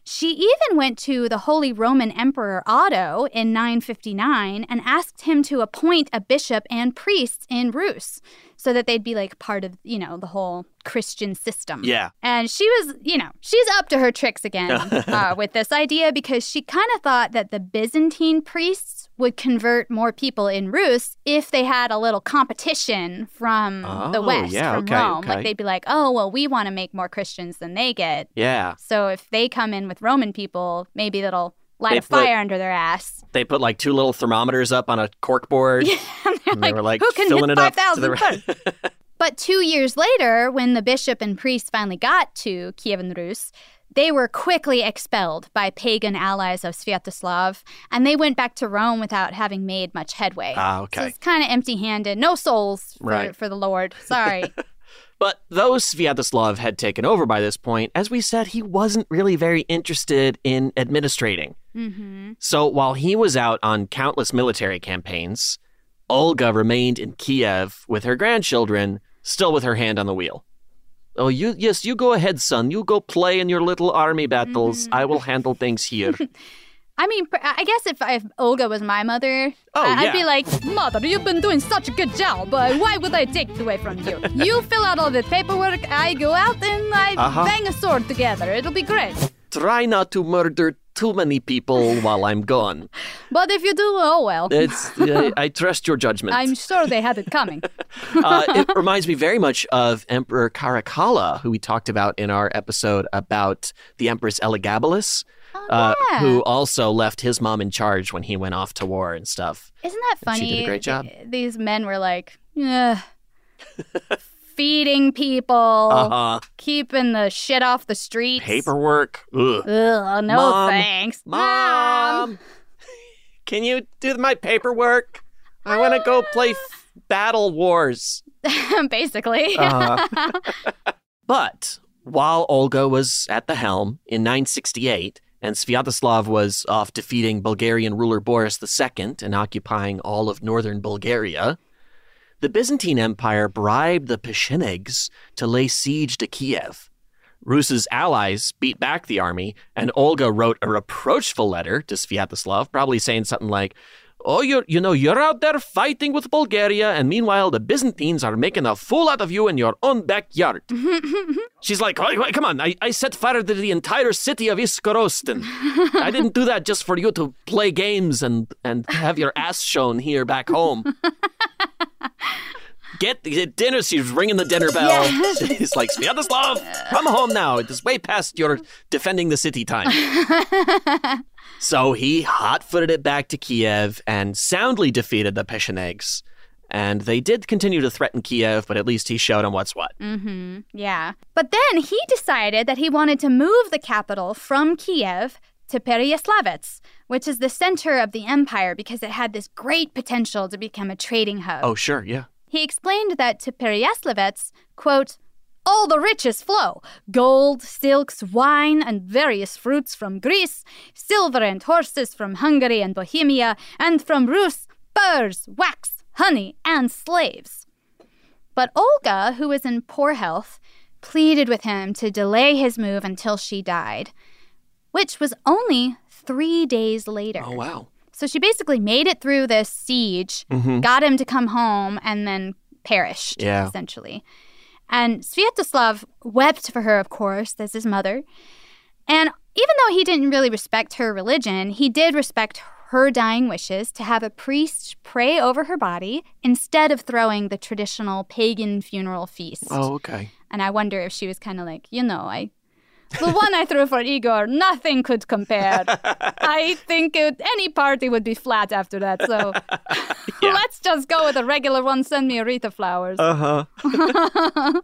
She even went to the Holy Roman Emperor Otto in nine fifty-nine and asked him to appoint a bishop and priests in Rus so that they'd be like part of, you know, the whole Christian system. Yeah. And she was, you know, she's up to her tricks again uh, with this idea because she kind of thought that the Byzantine priests would convert more people in Rus if they had a little competition from oh, the West, yeah, from okay, Rome. Okay. Like they'd be like, oh, well, we want to make more Christians than they get. Yeah. So if they come in with Roman people, maybe that'll light they a fire put, under their ass. They put like two little thermometers up on a cork board. Yeah, and they're and like, they were, like, who can hit five thousand the... But two years later, when the bishop and priest finally got to Kievan Rus, they were quickly expelled by pagan allies of Sviatoslav, and they went back to Rome without having made much headway. Ah, okay. So it's kind of empty-handed. No souls for, right. for the Lord. Sorry. But though Sviatoslav had taken over by this point, as we said, he wasn't really very interested in administrating. Mm-hmm. So while he was out on countless military campaigns, Olga remained in Kiev with her grandchildren, still with her hand on the wheel. Oh, you yes, you go ahead, son. You go play in your little army battles. Mm-hmm. I will handle things here. I mean, I guess if, if Olga was my mother, oh, I'd yeah. be like, Mother, you've been doing such a good job. But why would I take it away from you? You fill out all the paperwork. I go out and I uh-huh. bang a sword together. It'll be great. Try not to murder too many people while I'm gone. But if you do, oh well. It's, uh, I trust your judgment. I'm sure they had it coming. uh, it reminds me very much of Emperor Caracalla, who we talked about in our episode about the Empress Elagabalus, oh, uh, yeah. who also left his mom in charge when he went off to war and stuff. Isn't that funny? And she did a great job. These men were like, ugh. Feeding people, uh-huh. keeping the shit off the streets. Paperwork. Ugh. Ugh no Mom. thanks. Mom. Mom. Can you do my paperwork? I want to go play f- Battle Wars. Basically. uh, but while Olga was at the helm in nine sixty-eight and Sviatoslav was off defeating Bulgarian ruler Boris the Second and occupying all of northern Bulgaria, the Byzantine Empire bribed the Pechenegs to lay siege to Kiev. Rus's allies beat back the army, and Olga wrote a reproachful letter to Sviatoslav, probably saying something like, oh, you you know, you're out there fighting with Bulgaria, and meanwhile, the Byzantines are making a fool out of you in your own backyard. She's like, wait, wait, come on, I, I set fire to the entire city of Iskorostin. I didn't do that just for you to play games and, and have your ass shown here back home. Get, get dinner. She's ringing the dinner bell. Yeah. She's like, Sviatoslav, come home now. It is way past your defending the city time. So he hot-footed it back to Kiev and soundly defeated the Pechenegs. And they did continue to threaten Kiev, but at least he showed them what's what. Mm-hmm. Yeah. But then he decided that he wanted to move the capital from Kiev to Pereyaslavetsk, which is the center of the empire because it had this great potential to become a trading hub. Oh, sure, yeah. He explained that to Pereyaslavetsk, quote, all the riches flow, gold, silks, wine, and various fruits from Greece, silver and horses from Hungary and Bohemia, and from Rus, furs, wax, honey, and slaves. But Olga, who was in poor health, pleaded with him to delay his move until she died, which was only three days later. Oh, wow. So she basically made it through this siege, mm-hmm. got him to come home, and then perished, yeah. essentially. And Sviatoslav wept for her, of course, as his mother. And even though he didn't really respect her religion, he did respect her dying wishes to have a priest pray over her body instead of throwing the traditional pagan funeral feast. Oh, okay. And I wonder if she was kind of like, you know, I... the one I threw for Igor, nothing could compare. I think it, any party would be flat after that. So yeah. Let's just go with a regular one. Send me a wreath of flowers. Uh-huh.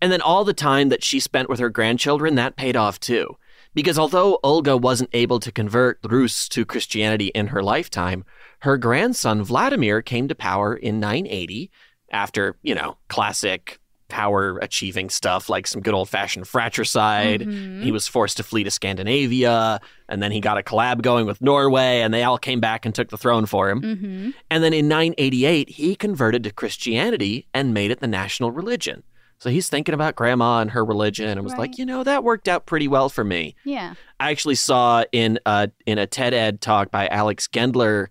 And then all the time that she spent with her grandchildren, that paid off too. Because although Olga wasn't able to convert Rus to Christianity in her lifetime, her grandson Vladimir came to power in nine eighty after, you know, classic power-achieving stuff, like some good old-fashioned fratricide. Mm-hmm. He was forced to flee to Scandinavia, and then he got a collab going with Norway, and they all came back and took the throne for him. Mm-hmm. And then in nine eighty-eight, he converted to Christianity and made it the national religion. So he's thinking about grandma and her religion and was right. like, you know, that worked out pretty well for me. Yeah. I actually saw in a, in a TED Ed talk by Alex Gendler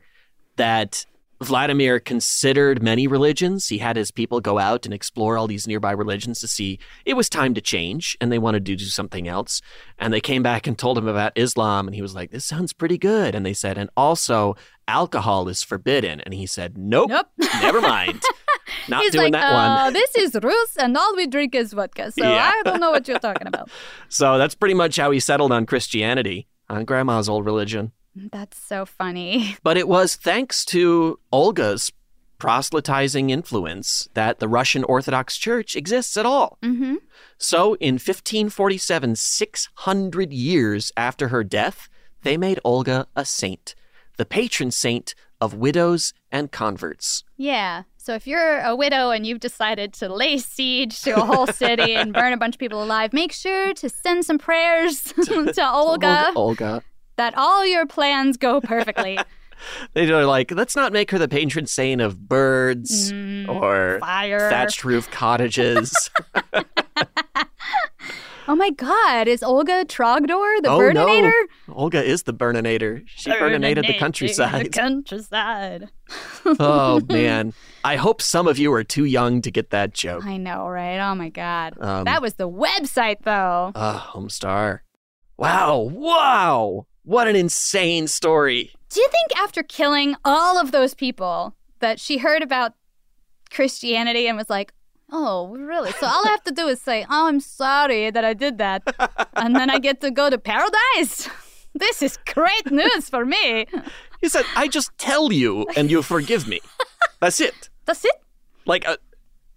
that Vladimir considered many religions. He had his people go out and explore all these nearby religions to see it was time to change and they wanted to do something else. And they came back and told him about Islam and he was like, this sounds pretty good. And they said, and also alcohol is forbidden. And he said, nope, nope. never mind. Not He's doing like, that uh, one. This is Rus and all we drink is vodka. So yeah. I don't know what you're talking about. So that's pretty much how he settled on Christianity, on grandma's old religion. That's so funny. But it was thanks to Olga's proselytizing influence that the Russian Orthodox Church exists at all. Mm-hmm. So in fifteen forty-seven, six hundred years after her death, they made Olga a saint, the patron saint of widows and converts. Yeah. So if you're a widow and you've decided to lay siege to a whole city and burn a bunch of people alive, make sure to send some prayers to, to Olga. Olga. That all your plans go perfectly. They're like, let's not make her the patron saint of birds mm, or fire. Thatched roof cottages. Oh my God, is Olga Trogdor the oh, Burninator? No. Olga is the Burninator. She burninated the countryside. The countryside. Oh man, I hope some of you are too young to get that joke. I know, right? Oh my God. Um, that was the website though. Uh, Homestar. Wow, wow. What an insane story. Do you think after killing all of those people that she heard about Christianity and was like, oh, really? So all I have to do is say, oh, I'm sorry that I did that. And then I get to go to paradise. This is great news for me. He said, I just tell you and you forgive me. That's it. That's it? Like, uh,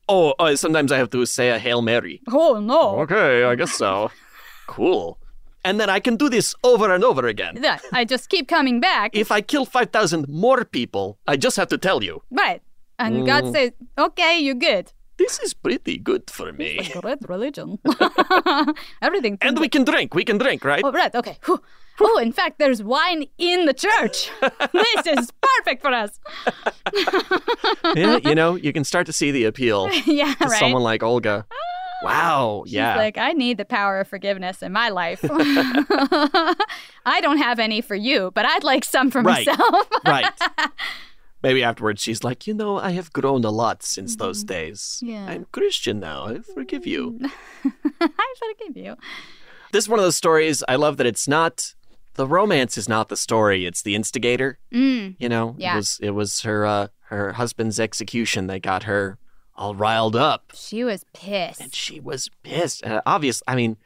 oh, uh, sometimes I have to say a Hail Mary. Oh, no. Okay, I guess so. Cool. and then I can do this over and over again. Yeah, I just keep coming back. If I kill five thousand more people, I just have to tell you. Right. And mm. God says, okay, you're good. This is pretty good for me. It's a great religion. Everything. And we can drink. We can drink, right? Oh, right. Okay. Whew. Whew. Oh, in fact, there's wine in the church. This is perfect for us. Yeah, you know, you can start to see the appeal yeah, to right? someone like Olga. Wow. She's yeah. like, I need the power of forgiveness in my life. I don't have any for you, but I'd like some for right. myself. Right. Maybe afterwards she's like, you know, I have grown a lot since mm-hmm. those days. Yeah. I'm Christian now. I forgive you. I forgive you. This is one of those stories I love that it's not, the romance is not the story. It's the instigator. Mm. You know, yeah. it was it was her uh, her husband's execution that got her all riled up. She was pissed. And she was pissed. Uh, obviously, I mean,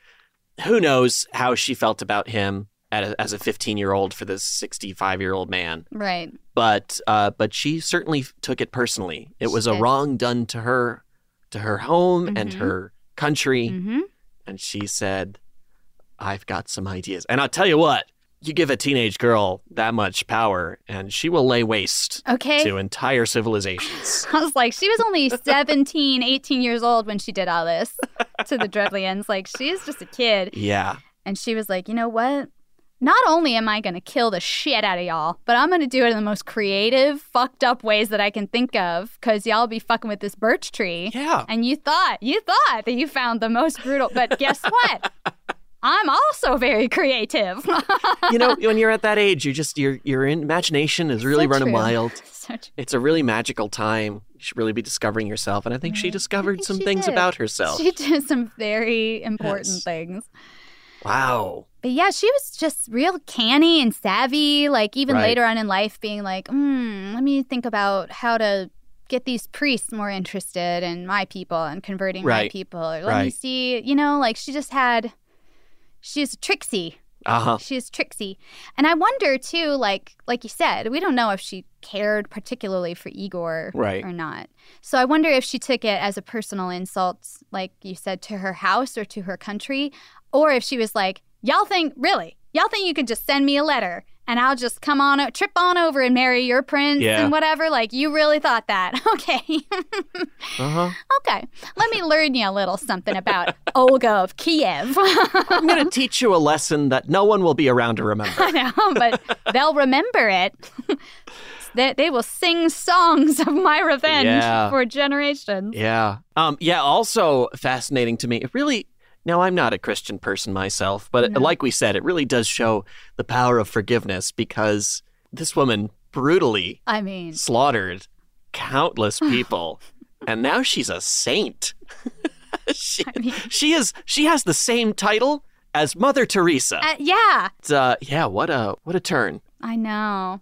who knows how she felt about him. As a fifteen-year-old for this sixty-five-year-old man. Right. But uh, but she certainly took it personally. It she was a did. wrong done to her, to her home mm-hmm. and her country. Mm-hmm. And she said, I've got some ideas. And I'll tell you what, you give a teenage girl that much power and she will lay waste okay. to entire civilizations. I was like, she was only seventeen, eighteen years old when she did all this to the Drevlians. Like, she's just a kid. Yeah. And she was like, you know what? Not only am I going to kill the shit out of y'all, but I'm going to do it in the most creative, fucked up ways that I can think of, because y'all be fucking with this birch tree. Yeah. And you thought, you thought that you found the most brutal, but guess what? I'm also very creative. You know, when you're at that age, you're just, your your imagination is really so running true. wild. So true. It's a really magical time. You should really be discovering yourself. And I think she discovered think some she things did. about herself. She did some very important yes. things. Wow. But yeah, she was just real canny and savvy, like even right. later on in life being like, hmm, let me think about how to get these priests more interested in my people and converting right. my people. Or let right. me see, you know, like she just had, she's tricksy. Uh-huh. She's tricksy. And I wonder too, like like you said, we don't know if she cared particularly for Igor right. or not. So I wonder if she took it as a personal insult, like you said, to her house or to her country. Or if she was like, y'all think, really, y'all think you could just send me a letter and I'll just come on, trip on over and marry your prince yeah. and whatever. Like, you really thought that. Okay. uh-huh. Okay. Let me learn you a little something about Olga of Kiev. I'm going to teach you a lesson that no one will be around to remember. I know, but they'll remember it. They, they will sing songs of my revenge yeah. for generations. Yeah. Um. Yeah, also fascinating to me. It really... Now, I'm not a Christian person myself, but no. like we said, it really does show the power of forgiveness, because this woman brutally I mean. slaughtered countless people, and now she's a saint. she, I mean. she is. She has the same title as Mother Teresa. Uh, yeah. Uh, yeah, what a, what a turn. I know.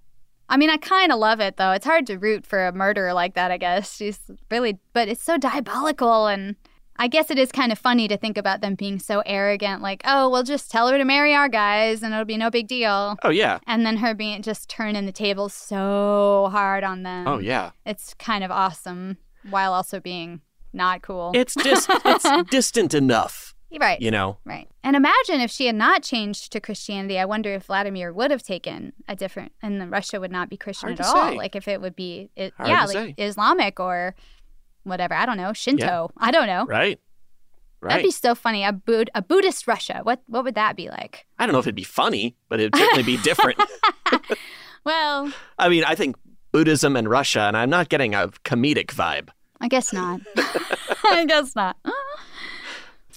I mean, I kind of love it, though. It's hard to root for a murderer like that, I guess. She's really, but it's so diabolical and... I guess it is kind of funny to think about them being so arrogant, like, oh, we'll just tell her to marry our guys and it'll be no big deal. Oh, yeah. And then her being just turning the tables so hard on them. Oh, yeah. It's kind of awesome while also being not cool. It's just, it's distant enough. Right. You know? Right. And imagine if she had not changed to Christianity, I wonder if Vladimir would have taken a different, and then Russia would not be Christian hard at all. Say. Like if it would be, it, yeah, like say. Islamic or... Whatever, I don't know, Shinto. Yeah. I don't know. Right, right. That'd be so funny. A Bud- a Buddhist Russia. What what would that be like? I don't know if it'd be funny, but it'd certainly be different. Well, I mean, I think Buddhism and Russia, and I'm not getting a comedic vibe. I guess not. I guess not.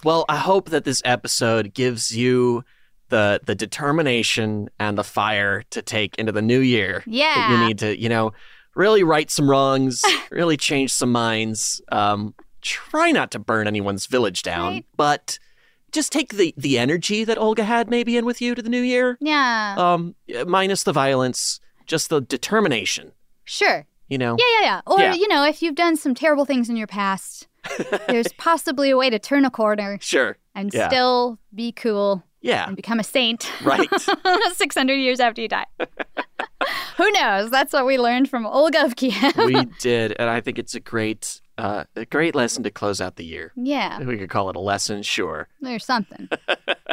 Well, I hope that this episode gives you the the determination and the fire to take into the new year. Yeah, that you need to, you know. Really right some wrongs, really change some minds. Um, try not to burn anyone's village down, right. but just take the, the energy that Olga had maybe in with you to the new year. Yeah. Um, minus the violence, just the determination. Sure. You know? Yeah, yeah, yeah. Or, yeah. you know, if you've done some terrible things in your past, there's possibly a way to turn a corner. Sure. And yeah. still be cool. Yeah. And become a saint. Right. six hundred years after you die. Who knows? That's what we learned from Olga of Kiev. We did. And I think it's a great uh, a great lesson to close out the year. Yeah. We could call it a lesson, sure. Or something.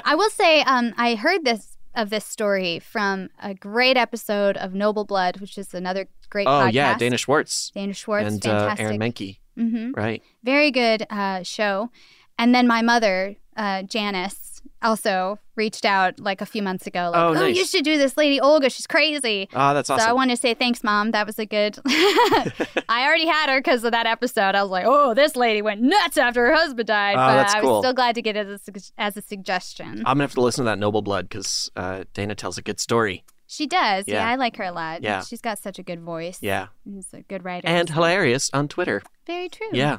I will say um, I heard this of this story from a great episode of Noble Blood, which is another great oh, podcast. Oh, yeah, Dana Schwartz. Dana Schwartz, and, fantastic. And uh, Aaron Menke. Mm-hmm. Right. Very good uh, show. And then my mother, uh, Janice, also reached out like a few months ago. Like, oh, nice. Oh, you should do this lady, Olga. She's crazy. Oh, that's awesome. So I want to say thanks, Mom. That was a good... I already had her because of that episode. I was like, oh, this lady went nuts after her husband died. Oh, but that's I was cool. still glad to get it as a, as a suggestion. I'm going to have to listen to that Noble Blood because uh, Dana tells a good story. She does. Yeah. yeah, I like her a lot. Yeah. She's got such a good voice. Yeah. She's a good writer. And so. Hilarious on Twitter. Very true. Yeah.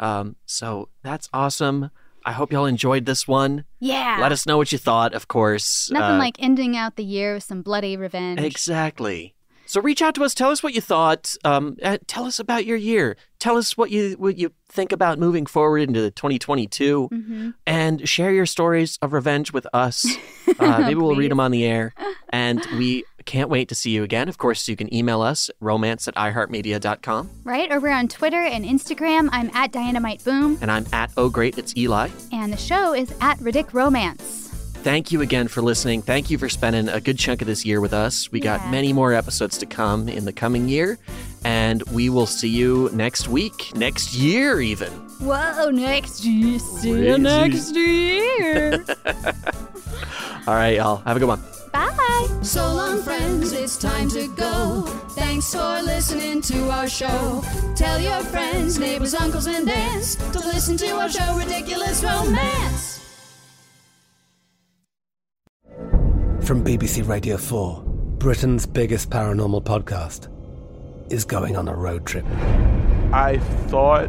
Um, so that's awesome. I hope y'all enjoyed this one. Yeah. Let us know what you thought, of course. Nothing uh, like ending out the year with some bloody revenge. Exactly. So reach out to us. Tell us what you thought. Um, tell us about your year. Tell us what you what you think about moving forward into twenty twenty-two. Mm-hmm. And share your stories of revenge with us. Uh, maybe we'll read them on the air. And we can't wait to see you again. Of course, you can email us, romance at i heart media dot com. Right, or we're on Twitter and Instagram. I'm at Dynamite Boom. And I'm at Oh Great, It's Eli. And the show is at Ridic Romance. Thank you again for listening. Thank you for spending a good chunk of this year with us. We yeah. got many more episodes to come in the coming year. And we will see you next week. Next year, even. Whoa, next year. See you next year. All right, y'all. Have a good one. Bye. So long, friends. It's time to go. Thanks for listening to our show. Tell your friends, neighbors, uncles, and aunts to listen to our show, Ridiculous Romance. From B B C Radio four, Britain's biggest paranormal podcast is going on a road trip. I thought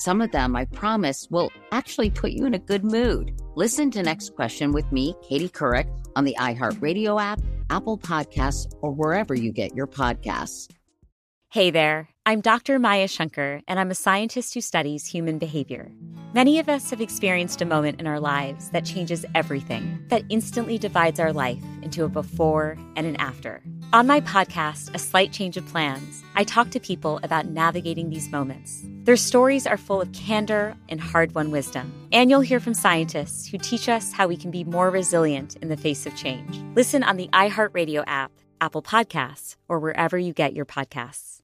Some of them, I promise, will actually put you in a good mood. Listen to Next Question with me, Katie Couric, on the iHeartRadio app, Apple Podcasts, or wherever you get your podcasts. Hey there, I'm Doctor Maya Shankar, and I'm a scientist who studies human behavior. Many of us have experienced a moment in our lives that changes everything, that instantly divides our life into a before and an after. On my podcast, A Slight Change of Plans, I talk to people about navigating these moments. Their stories are full of candor and hard-won wisdom. And you'll hear from scientists who teach us how we can be more resilient in the face of change. Listen on the iHeartRadio app, Apple Podcasts, or wherever you get your podcasts.